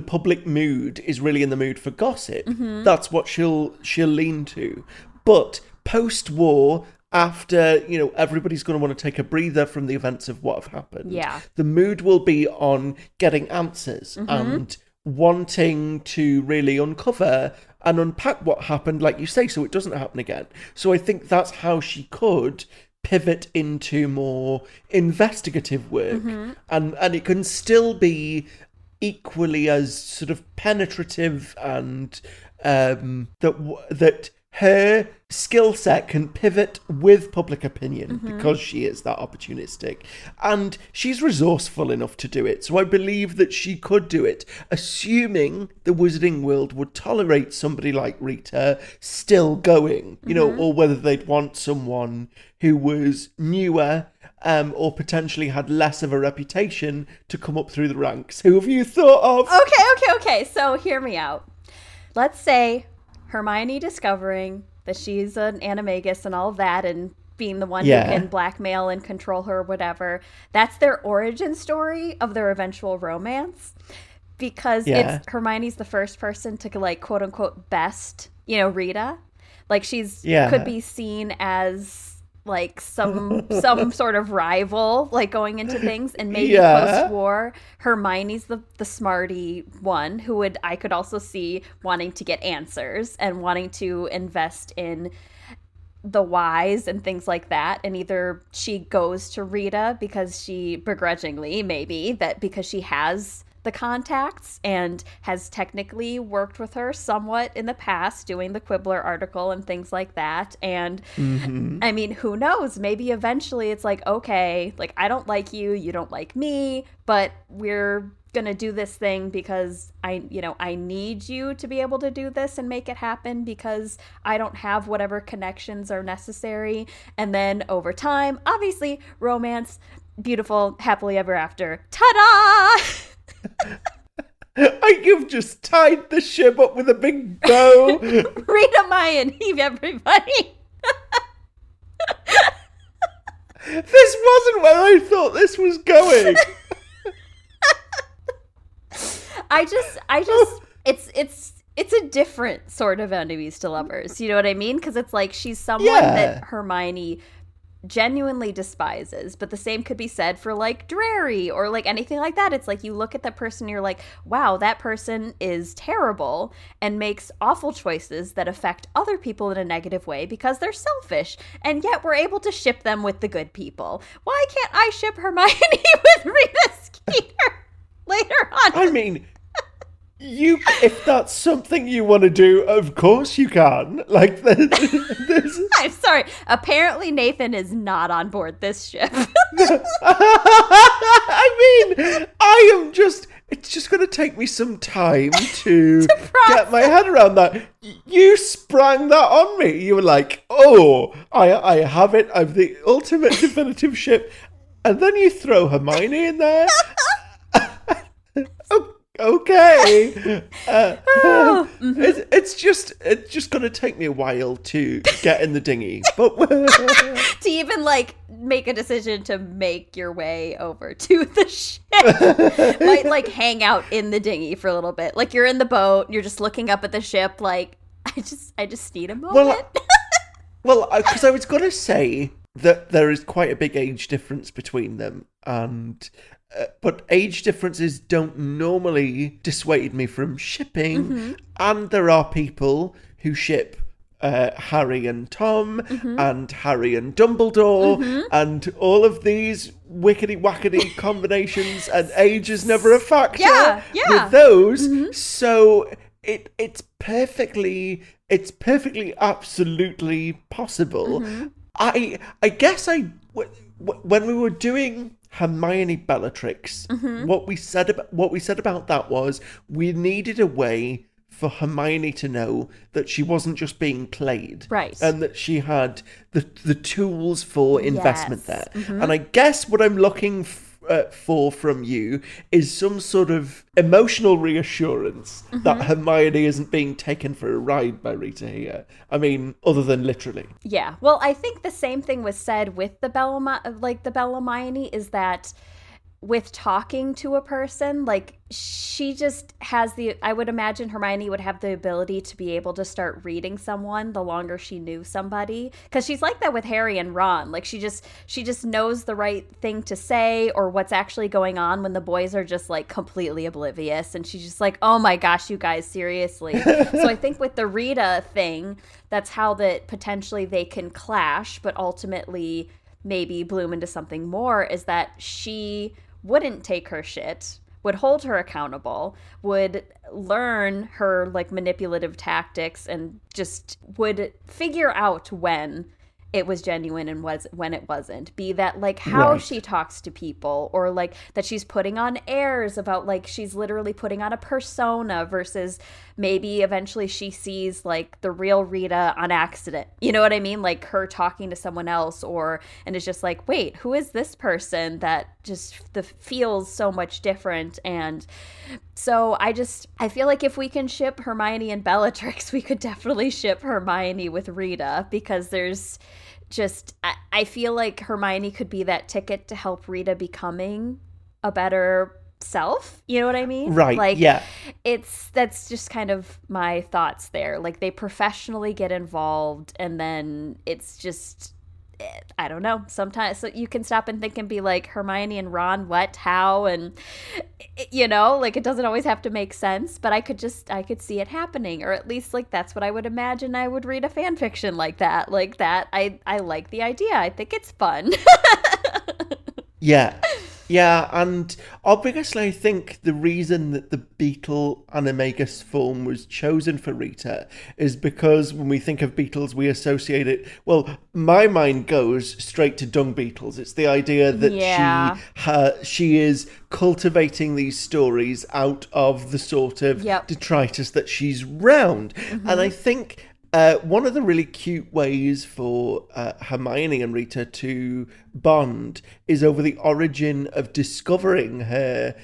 public mood is really in the mood for gossip, mm-hmm. that's what she'll lean to. But post-war, after, you know, everybody's going to want to take a breather from the events of what have happened. Yeah. The mood will be on getting answers mm-hmm. and wanting to really uncover and unpack what happened, like you say, so it doesn't happen again. So I think that's how she could pivot into more investigative work. Mm-hmm. And it can still be equally as sort of penetrative and that her skill set can pivot with public opinion mm-hmm. because she is that opportunistic. And she's resourceful enough to do it. So I believe that she could do it, assuming the Wizarding World would tolerate somebody like Rita still going, you mm-hmm. know, or whether they'd want someone who was newer or potentially had less of a reputation to come up through the ranks. Who have you thought of? Okay. So hear me out. Let's say Hermione discovering that she's an animagus and all that and being the one who can blackmail and control her, whatever. That's their origin story of their eventual romance. Because it's Hermione's the first person to, like, quote unquote best, you know, Rita. Like, she's could be seen as like some sort of rival, like, going into things. And maybe post-war, Hermione's the smarty one who I could also see wanting to get answers and wanting to invest in the whys and things like that. And either she goes to Rita because she begrudgingly, maybe, that because she has the contacts and has technically worked with her somewhat in the past, doing the Quibbler article and things like that. And mm-hmm. I mean, who knows? Maybe eventually it's like, okay, like, I don't like you, you don't like me, but we're going to do this thing because I need you to be able to do this and make it happen because I don't have whatever connections are necessary. And then over time, obviously, romance, beautiful, happily ever after. Ta-da! You've just tied the ship up with a big bow. Rita Mayan, Eve, everybody. This wasn't where I thought this was going. I just it's a different sort of enemies to lovers, you know what I mean? Because it's like she's someone that Hermione genuinely despises, but the same could be said for, like, Drarry or, like, anything like that. It's like you look at that person and you're like, wow, that person is terrible and makes awful choices that affect other people in a negative way because they're selfish, and yet we're able to ship them with the good people. Why can't I ship Hermione with Rita Skeeter later on? I mean, if that's something you want to do, of course you can. Like, there's... I'm sorry. Apparently, Nathan is not on board this ship. I mean, it's just going to take me some time to get my head around that. You sprang that on me. You were like, oh, I have it. I'm the ultimate definitive ship. And then you throw Hermione in there. Okay. Oh, mm-hmm. It's just gonna take me a while to get in the dinghy, but to even, like, make a decision to make your way over to the ship, might, like, hang out in the dinghy for a little bit. Like, you're in the boat, you're just looking up at the ship, like, I just need a moment. Well, because I was gonna say that there is quite a big age difference between them, and. But age differences don't normally dissuade me from shipping. Mm-hmm. And there are people who ship Harry and Tom mm-hmm. and Harry and Dumbledore mm-hmm. and all of these wickety-wackety combinations, and age is never a factor with those. Mm-hmm. So it's perfectly absolutely possible. Mm-hmm. I guess when we were doing Hermione Bellatrix, mm-hmm. what we said about that was we needed a way for Hermione to know that she wasn't just being played, right? And that she had the tools for investment there. Mm-hmm. And I guess what I'm looking for from you is some sort of emotional reassurance that Hermione isn't being taken for a ride by Rita here. I mean, other than literally. Yeah. Well, I think the same thing was said with the Bellamione is that with talking to a person, like, she just has the, I would imagine Hermione would have the ability to be able to start reading someone the longer she knew somebody. Because she's like that with Harry and Ron. Like, she just knows the right thing to say or what's actually going on when the boys are just, like, completely oblivious. And she's just like, oh my gosh, you guys, seriously. So I think with the Rita thing, that's how that potentially they can clash, but ultimately maybe bloom into something more, is that she wouldn't take her shit, would hold her accountable, would learn her, like, manipulative tactics, and just would figure out when it was genuine and was when it wasn't. Be that, like, how she talks to people, or, like, that she's putting on airs about, like, she's literally putting on a persona versus maybe eventually she sees, like, the real Rita on accident. You know what I mean? Like, her talking to someone else, or, and it's just like, wait, who is this person that just feels so much different? And so I feel like if we can ship Hermione and Bellatrix, we could definitely ship Hermione with Rita, because there's just, I feel like Hermione could be that ticket to help Rita becoming a better self. You know what I mean? Right. Like, yeah. That's just kind of my thoughts there. Like, they professionally get involved, and then it's just, I don't know. Sometimes, so you can stop and think and be like, Hermione and Ron, what, how, and, you know, like, it doesn't always have to make sense, but I could see it happening, or at least, like, that's what I would imagine. I would read a fan fiction like that. I like the idea. I think it's fun. Yeah. Yeah, and obviously I think the reason that the beetle animagus form was chosen for Rita is because when we think of beetles, we associate it, well, my mind goes straight to dung beetles. It's the idea that she is cultivating these stories out of the sort of detritus that she's round. Mm-hmm. And I think one of the really cute ways for Hermione and Rita to bond is over the origin of discovering her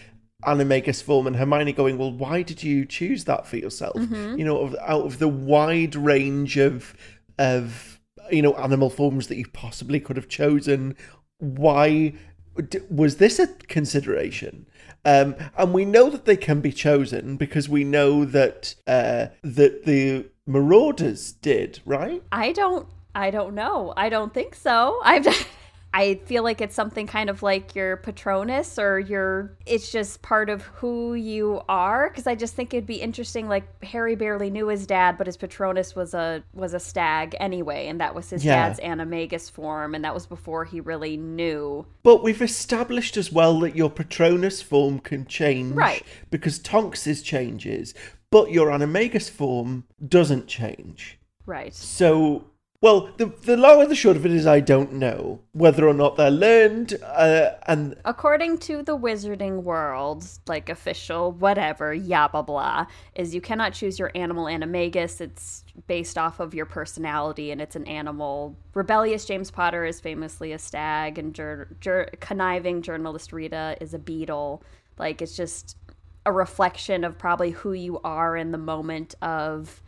animagus form, and Hermione going, well, why did you choose that for yourself? Mm-hmm. You know, out of the wide range of you know, animal forms that you possibly could have chosen, why was this a consideration? And we know that they can be chosen because we know that that the Marauders did, right? I don't know. I don't think so. I feel like it's something kind of like your Patronus or your, it's just part of who you are. Because I just think it'd be interesting, like, Harry barely knew his dad, but his Patronus was a stag anyway, and that was his dad's animagus form, and that was before he really knew. But we've established as well that your Patronus form can change, right? Because Tonks's changes, but your animagus form doesn't change. Right. So, well, the long and the short of it is I don't know whether or not they're learned. And according to the Wizarding World, like, official whatever, yabba blah, is you cannot choose your animal animagus. It's based off of your personality, and it's an animal. Rebellious James Potter is famously a stag, and conniving journalist Rita is a beetle. Like, it's just a reflection of probably who you are in the moment of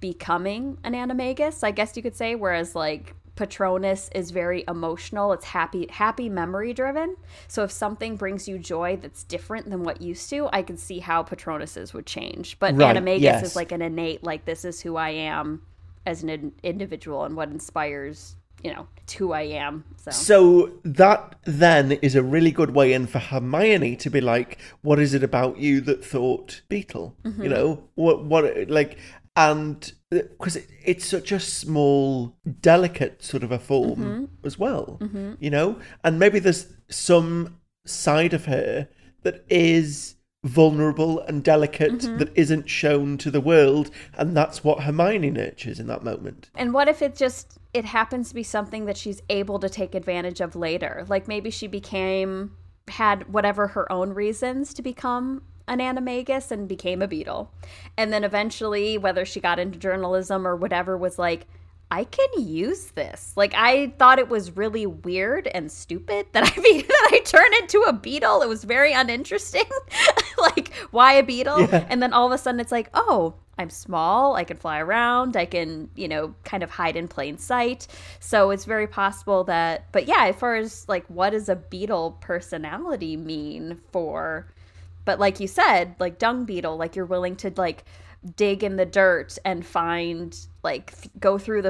becoming an animagus, I guess you could say, whereas, like, Patronus is very emotional. It's happy memory driven. So if something brings you joy that's different than what used to, I could see how Patronuses would change. But animagus is like an innate, like, this is who I am as an individual and what inspires, you know, it's who I am. So that then is a really good way in for Hermione to be like, what is it about you that thought beetle? Mm-hmm. You know, what like, and because it's such a small, delicate sort of a form as well, you know, and maybe there's some side of her that is vulnerable and delicate that isn't shown to the world, and that's what Hermione nurtures in that moment. And what if it happens to be something that she's able to take advantage of later? Like, maybe she had whatever her own reasons to become an animagus and became a beetle, and then eventually, whether she got into journalism or whatever, was like, I can use this. Like, I thought it was really weird and stupid that I turned into a beetle. It was very uninteresting. Like, why a beetle? Yeah. And then all of a sudden it's like, oh, I'm small. I can fly around. I can, you know, kind of hide in plain sight. So it's very possible that, but yeah, as far as like, what does a beetle personality mean for, but like you said, like dung beetle, like you're willing to like dig in the dirt and find, like sort through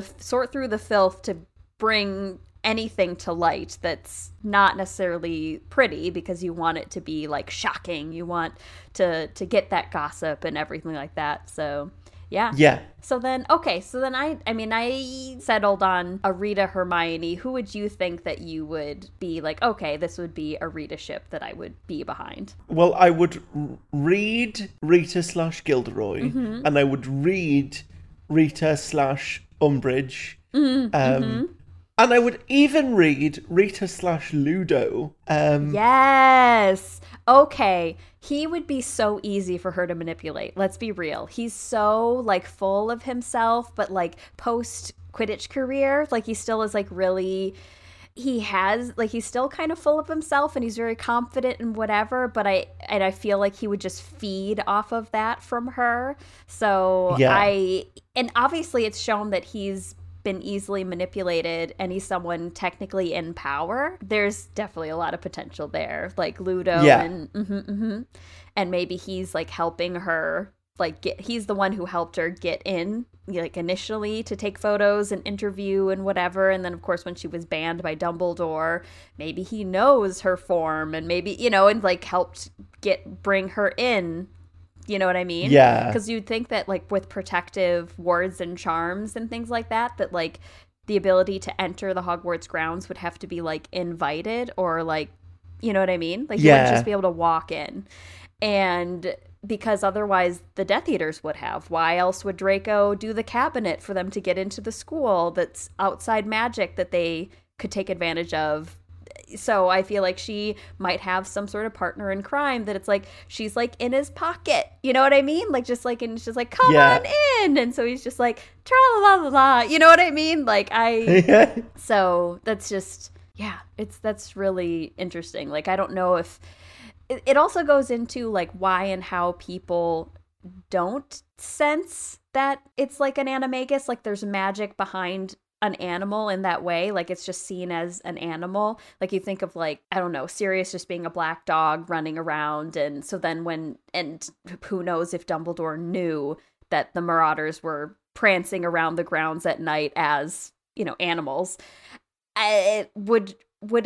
the filth to bring anything to light that's not necessarily pretty, because you want it to be like shocking, you want to get that gossip and everything like that. So yeah so then I mean I settled on a Rita Hermione. Who would you think that you would be like, okay, this would be a Rita ship that I would be behind? Well, I would read Rita / Gilderoy, mm-hmm. and I would read Rita / Umbridge, mm-hmm. And I would even read Rita / Ludo. Yes. Okay. He would be so easy for her to manipulate. Let's be real. He's so like full of himself, but like post Quidditch career, like he still is like really, he has like, he's still kind of full of himself and he's very confident and whatever, but I feel like he would just feed off of that from her. So yeah. And obviously it's shown that he's been easily manipulated and he's someone technically in power. There's definitely a lot of potential there, like Ludo, yeah. and and maybe he's like helping her like he's the one who helped her get in, like initially to take photos and interview and whatever, and then of course when she was banned by Dumbledore, maybe he knows her form and maybe, you know, and like helped bring her in. You know what I mean? Yeah. Because you'd think that like with protective wards and charms and things like that, that like the ability to enter the Hogwarts grounds would have to be like invited or like, you know what I mean? Like you wouldn't just be able to walk in. And because otherwise the Death Eaters would have. Why else would Draco do the cabinet for them to get into the school that's outside magic that they could take advantage of? So I feel like she might have some sort of partner in crime that it's like she's like in his pocket, you know what I mean? Like just like, and she's like, come on in, and so he's just like tra la la la, you know what I mean? Like I so that's just that's really interesting. Like I don't know if it also goes into like why and how people don't sense that it's like an animagus, like there's magic behind an animal in that way, like it's just seen as an animal. Like you think of like, I don't know, Sirius just being a black dog running around, and so then when, and who knows if Dumbledore knew that the Marauders were prancing around the grounds at night as, you know, animals, it would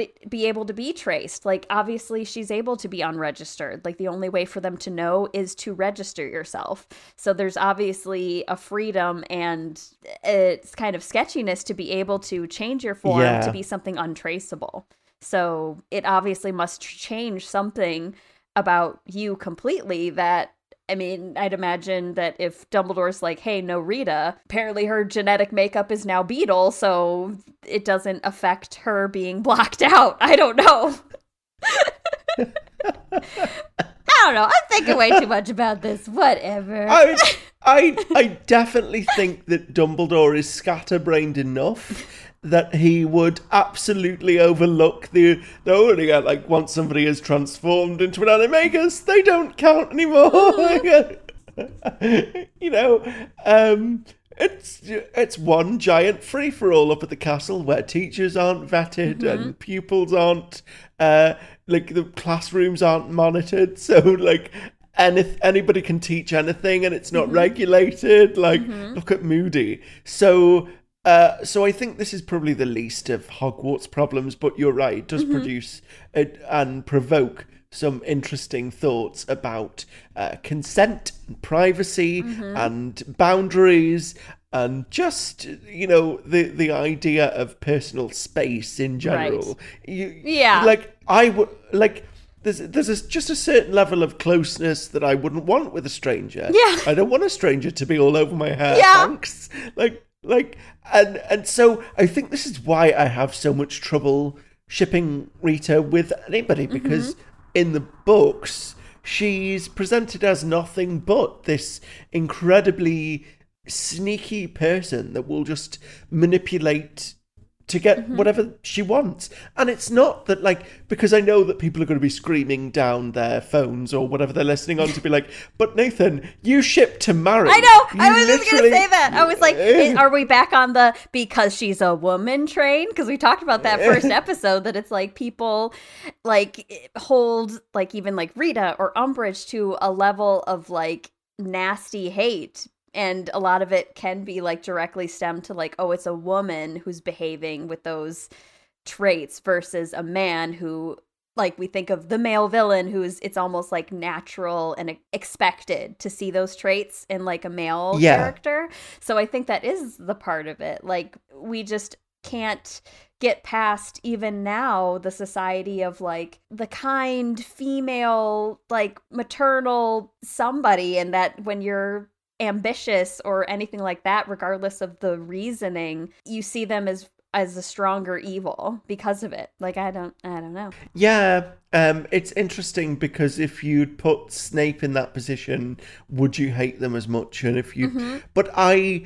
it be able to be traced? Like obviously she's able to be unregistered. Like the only way for them to know is to register yourself. So there's obviously a freedom and it's kind of sketchiness to be able to change your form to be something untraceable. So it obviously must change something about you completely that, I mean, I'd imagine that if Dumbledore's like, hey, no Rita, apparently her genetic makeup is now beetle, so it doesn't affect her being blocked out. I don't know. I don't know. I'm thinking way too much about this. Whatever. I definitely think that Dumbledore is scatterbrained enough that he would absolutely overlook like once somebody is transformed into an animagus, they don't count anymore. You know, it's one giant free-for-all up at the castle where teachers aren't vetted, mm-hmm. and pupils aren't, like the classrooms aren't monitored, so like anybody can teach anything and it's not mm-hmm. regulated, like mm-hmm. look at Moody. So I think this is probably the least of Hogwarts' problems, but you're right, it does mm-hmm. produce and provoke some interesting thoughts about consent and privacy mm-hmm. and boundaries and just, you know, the idea of personal space in general. Right. There's just a certain level of closeness that I wouldn't want with a stranger. Yeah. I don't want a stranger to be all over my hair. Yeah. Thanks. And so I think this is why I have so much trouble shipping Rita with anybody, because mm-hmm. in the books she's presented as nothing but this incredibly sneaky person that will just manipulate to get whatever she wants. And it's not that, like, because I know that people are going to be screaming down their phones or whatever they're listening on to be like, but Nathan, you shipped to marry. I know. I was just going to say that. I was like, are we back on the because she's a woman train? Because we talked about that first episode that it's like people like hold like even like Rita or Umbridge to a level of like nasty hate. And a lot of it can be like directly stemmed to like, oh, it's a woman who's behaving with those traits versus a man who, like, we think of the male villain who's, it's almost like natural and expected to see those traits in like a male character. So I think that is the part of it. Like, we just can't get past even now the society of like the kind female, like maternal somebody. And that when you're ambitious or anything like that, regardless of the reasoning, you see them as a stronger evil because of it. Like, I don't know. Yeah. It's interesting because if you'd put Snape in that position, would you hate them as much? And if you, but I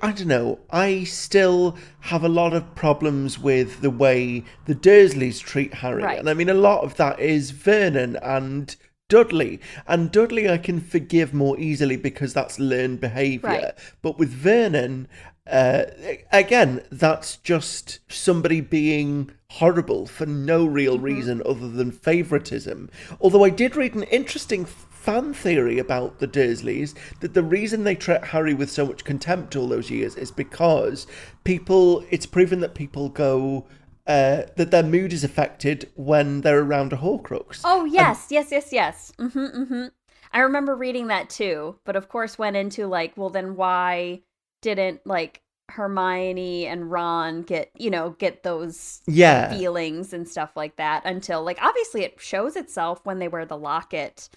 don't know. I still have a lot of problems with the way the Dursleys treat Harry. Right. And I mean, a lot of that is Vernon and Dudley. And Dudley I can forgive more easily because that's learned behaviour. Right. But with Vernon, again, that's just somebody being horrible for no real reason other than favouritism. Although I did read an interesting fan theory about the Dursleys that the reason they treat Harry with so much contempt all those years is because people, it's proven that people go... that their mood is affected when they're around a Horcrux. Oh, yes. I remember reading that too, but of course went into like, well, then why didn't like Hermione and Ron get those feelings and stuff like that until like, obviously it shows itself when they wear the locket,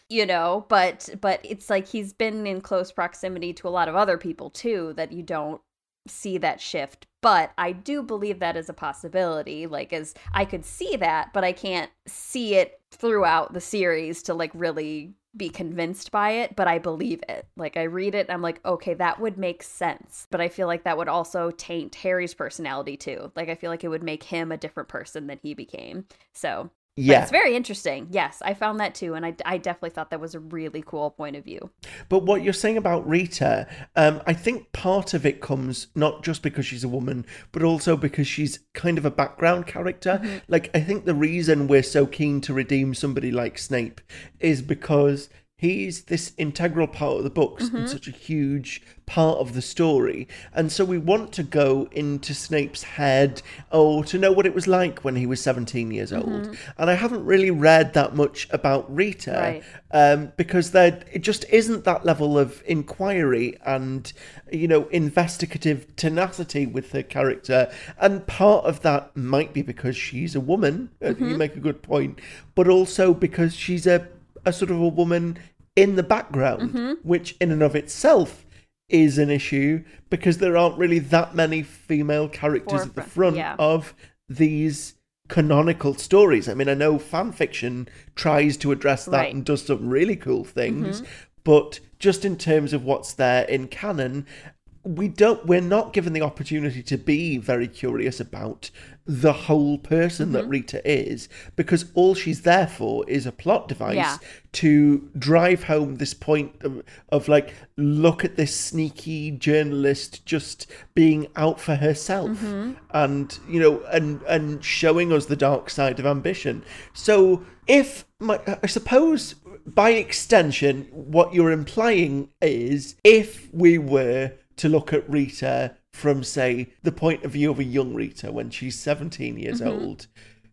but it's like he's been in close proximity to a lot of other people too that you don't see that shift. But I do believe that is a possibility, like as I could see that, but I can't see it throughout the series to like really be convinced by it. But I believe it. Like I read it, I'm like, okay, that would make sense. But I feel like that would also taint Harry's personality too. Like I feel like it would make him a different person than he became. So yeah, it's very interesting. Yes, I found that too. And I definitely thought that was a really cool point of view. But what you're saying about Rita, I think part of it comes not just because she's a woman, but also because she's kind of a background character. Mm-hmm. Like, I think the reason we're so keen to redeem somebody like Snape is because he's this integral part of the books and such a huge part of the story. And so we want to go into Snape's head, to know what it was like when he was 17 years old. And I haven't really read that much about Rita because it just isn't that level of inquiry and, investigative tenacity with her character. And part of that might be because she's a woman. You make a good point. But also because she's a sort of a woman in the background, which in and of itself is an issue because there aren't really that many female characters at the front of these canonical stories. I mean, I know fan fiction tries to address that and does some really cool things, but just in terms of what's there in canon, we're not given the opportunity to be very curious about the whole person that Rita is, because all she's there for is a plot device to drive home this point of like, look at this sneaky journalist just being out for herself and, and showing us the dark side of ambition. So I suppose by extension, what you're implying is if we were to look at Rita from, say, the point of view of a young Rita when she's 17 years old,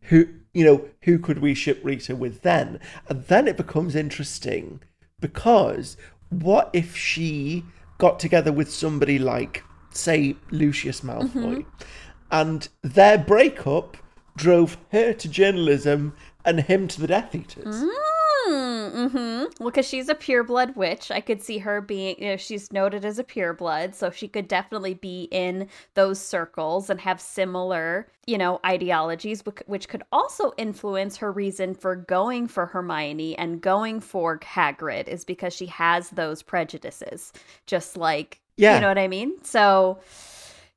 who could we ship Rita with then? And then it becomes interesting because what if she got together with somebody like, say, Lucius Malfoy, and their breakup drove her to journalism and him to the Death Eaters? Well, because she's a pureblood witch. I could see her being, she's noted as a pureblood, so she could definitely be in those circles and have similar, ideologies, which could also influence her reason for going for Hermione and going for Hagrid is because she has those prejudices, just like Yeah. You know what I mean? So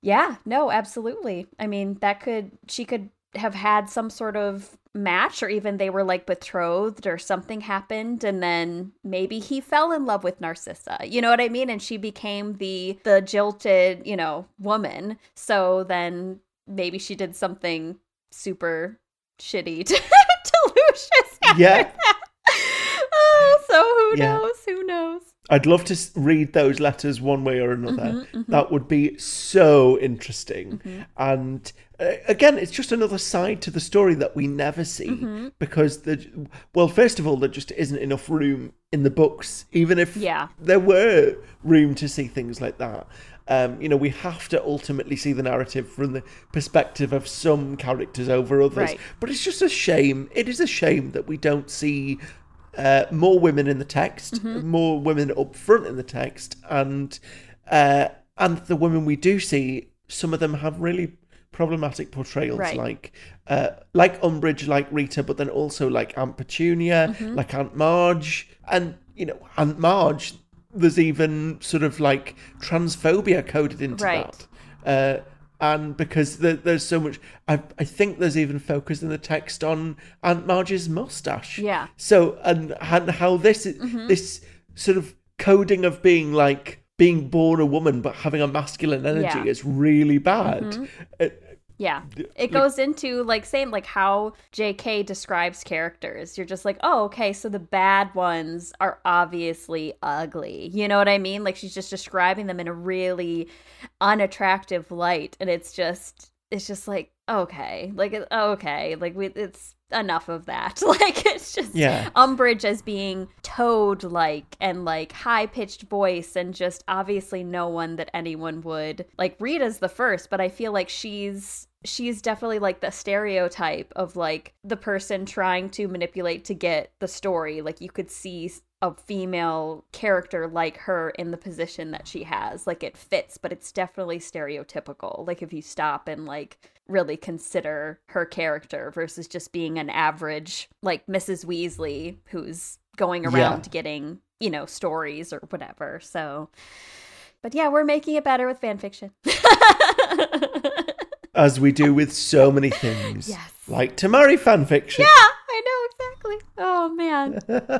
yeah, no, absolutely. I mean, she could have had some sort of match, or even they were like betrothed or something happened, and then maybe he fell in love with Narcissa, you know what I mean, and she became the jilted, you know, woman. So then maybe she did something super shitty to Lucius after that. Oh, so who knows. I'd love to read those letters one way or another. Mm-hmm, mm-hmm. That would be so interesting. Mm-hmm. And again, it's just another side to the story that we never see, mm-hmm. because, first of all, there just isn't enough room in the books, even if there were room to see things like that. You know, we have to ultimately see the narrative from the perspective of some characters over others. Right. But it's just a shame. It is a shame that we don't see... more women in the text, mm-hmm. more women up front in the text, and the women we do see, some of them have really problematic portrayals, right. Like Umbridge, like Rita, but then also like Aunt Petunia, mm-hmm. like Aunt Marge, and you know, Aunt Marge. There's even sort of like transphobia coded into right. that. And because there's so much, I think there's even focus in the text on Aunt Marge's mustache. Yeah. So and how this mm-hmm. this sort of coding of being born a woman but having a masculine energy is really bad. Mm-hmm. It goes into same how JK describes characters. You're just like, oh, okay, so the bad ones are obviously ugly. You know what I mean? Like, she's just describing them in a really unattractive light, and it's just like, okay, it's enough of that. It's just Umbridge as being toad-like and high-pitched voice, and just obviously no one that anyone would Rita's the first, but I feel like she's definitely the stereotype of the person trying to manipulate to get the story. You could see a female character like her in the position that she has. It fits, but it's definitely stereotypical. If you stop and really consider her character versus just being an average Mrs. Weasley who's going around getting, you know, stories or whatever. So, but yeah, we're making it better with fan fiction. As we do with so many things. Yes. Tamari fan fiction. Yeah, I know, exactly. Oh, man.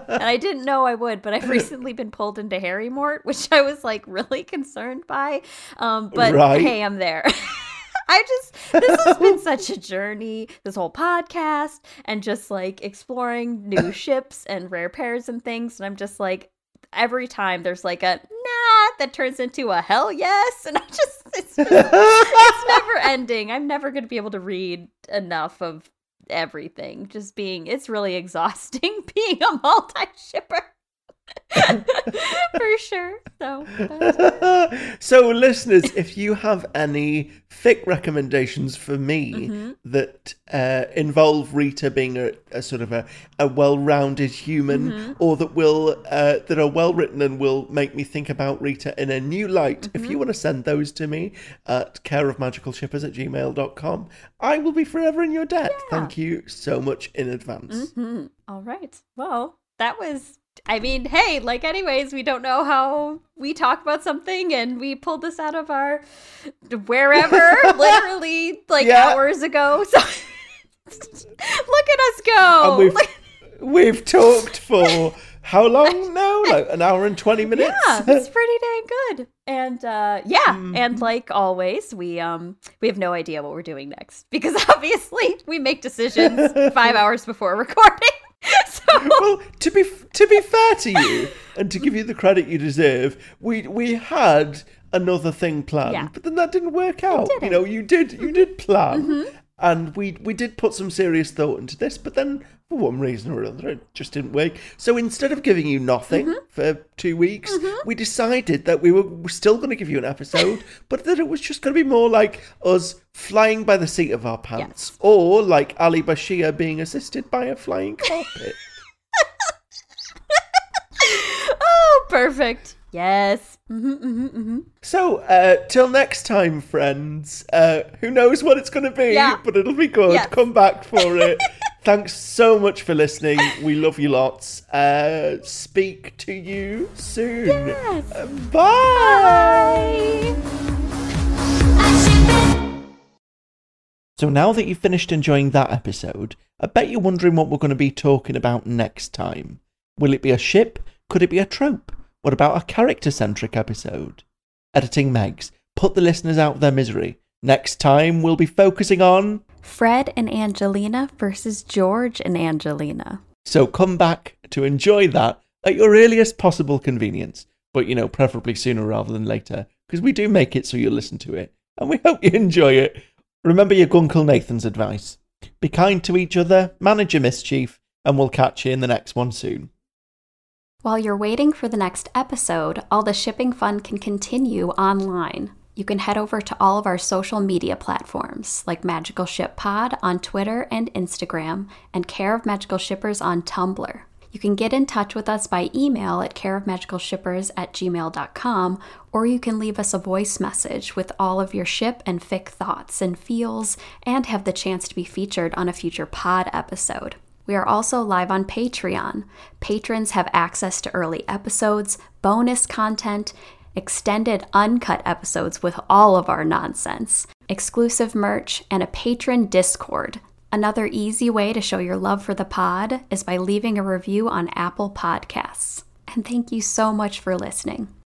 And I didn't know I would, but I've recently been pulled into Harrymort, which I was really concerned by. But hey, I'm there. This has been such a journey, this whole podcast, and just exploring new ships and rare pairs and things. And I'm just every time there's a nah that turns into a hell yes. And it's never ending. I'm never going to be able to read enough of everything. It's really exhausting being a multi-shipper. For sure. So listeners, if you have any fic recommendations for me mm-hmm. that involve Rita being a sort of a well-rounded human, mm-hmm. or that will that are well written and will make me think about Rita in a new light, mm-hmm. if you want to send those to me at careofmagicalshippers@gmail.com, I will be forever in your debt. Thank you so much in advance. Mm-hmm. All right, well, that was anyways, we don't know how we talk about something, and we pulled this out of our wherever, literally, hours ago. So look at us go. And we've talked for how long now? An hour and 20 minutes? Yeah, it's pretty dang good. And and like always, we have no idea what we're doing next, because obviously we make decisions 5 hours before recording. So... Well, to be fair to you, and to give you the credit you deserve, we had another thing planned, but then that didn't work out. You know, you did plan, mm-hmm. and we did put some serious thought into this, but then for one reason or another, it just didn't work. So instead of giving you nothing mm-hmm. for 2 weeks, mm-hmm. we decided that we were still going to give you an episode, but that it was just going to be more like us flying by the seat of our pants, or like Ali Bashir being assisted by a flying carpet. Oh, perfect. Yes. Mm-hmm, mm-hmm, mm-hmm. So, till next time, friends, who knows what it's going to be, but it'll be good. Yes. Come back for it. Thanks so much for listening. We love you lots. Speak to you soon. Yes. Bye. So now that you've finished enjoying that episode, I bet you're wondering what we're going to be talking about next time. Will it be a ship? Could it be a trope? What about a character-centric episode? Editing Megs, put the listeners out of their misery. Next time, we'll be focusing on... Fred and Angelina versus George and Angelina. So come back to enjoy that at your earliest possible convenience. But, you know, preferably sooner rather than later, because we do make it so you'll listen to it. And we hope you enjoy it. Remember your Gunkle Nathan's advice. Be kind to each other, manage your mischief, and we'll catch you in the next one soon. While you're waiting for the next episode, all the shipping fun can continue online. You can head over to all of our social media platforms, like Magical Ship Pod on Twitter and Instagram, and Care of Magical Shippers on Tumblr. You can get in touch with us by email at careofmagicalshippers@gmail.com, or you can leave us a voice message with all of your ship and fic thoughts and feels, and have the chance to be featured on a future pod episode. We are also live on Patreon. Patrons have access to early episodes, bonus content, extended uncut episodes with all of our nonsense, exclusive merch, and a patron Discord. Another easy way to show your love for the pod is by leaving a review on Apple Podcasts. And thank you so much for listening.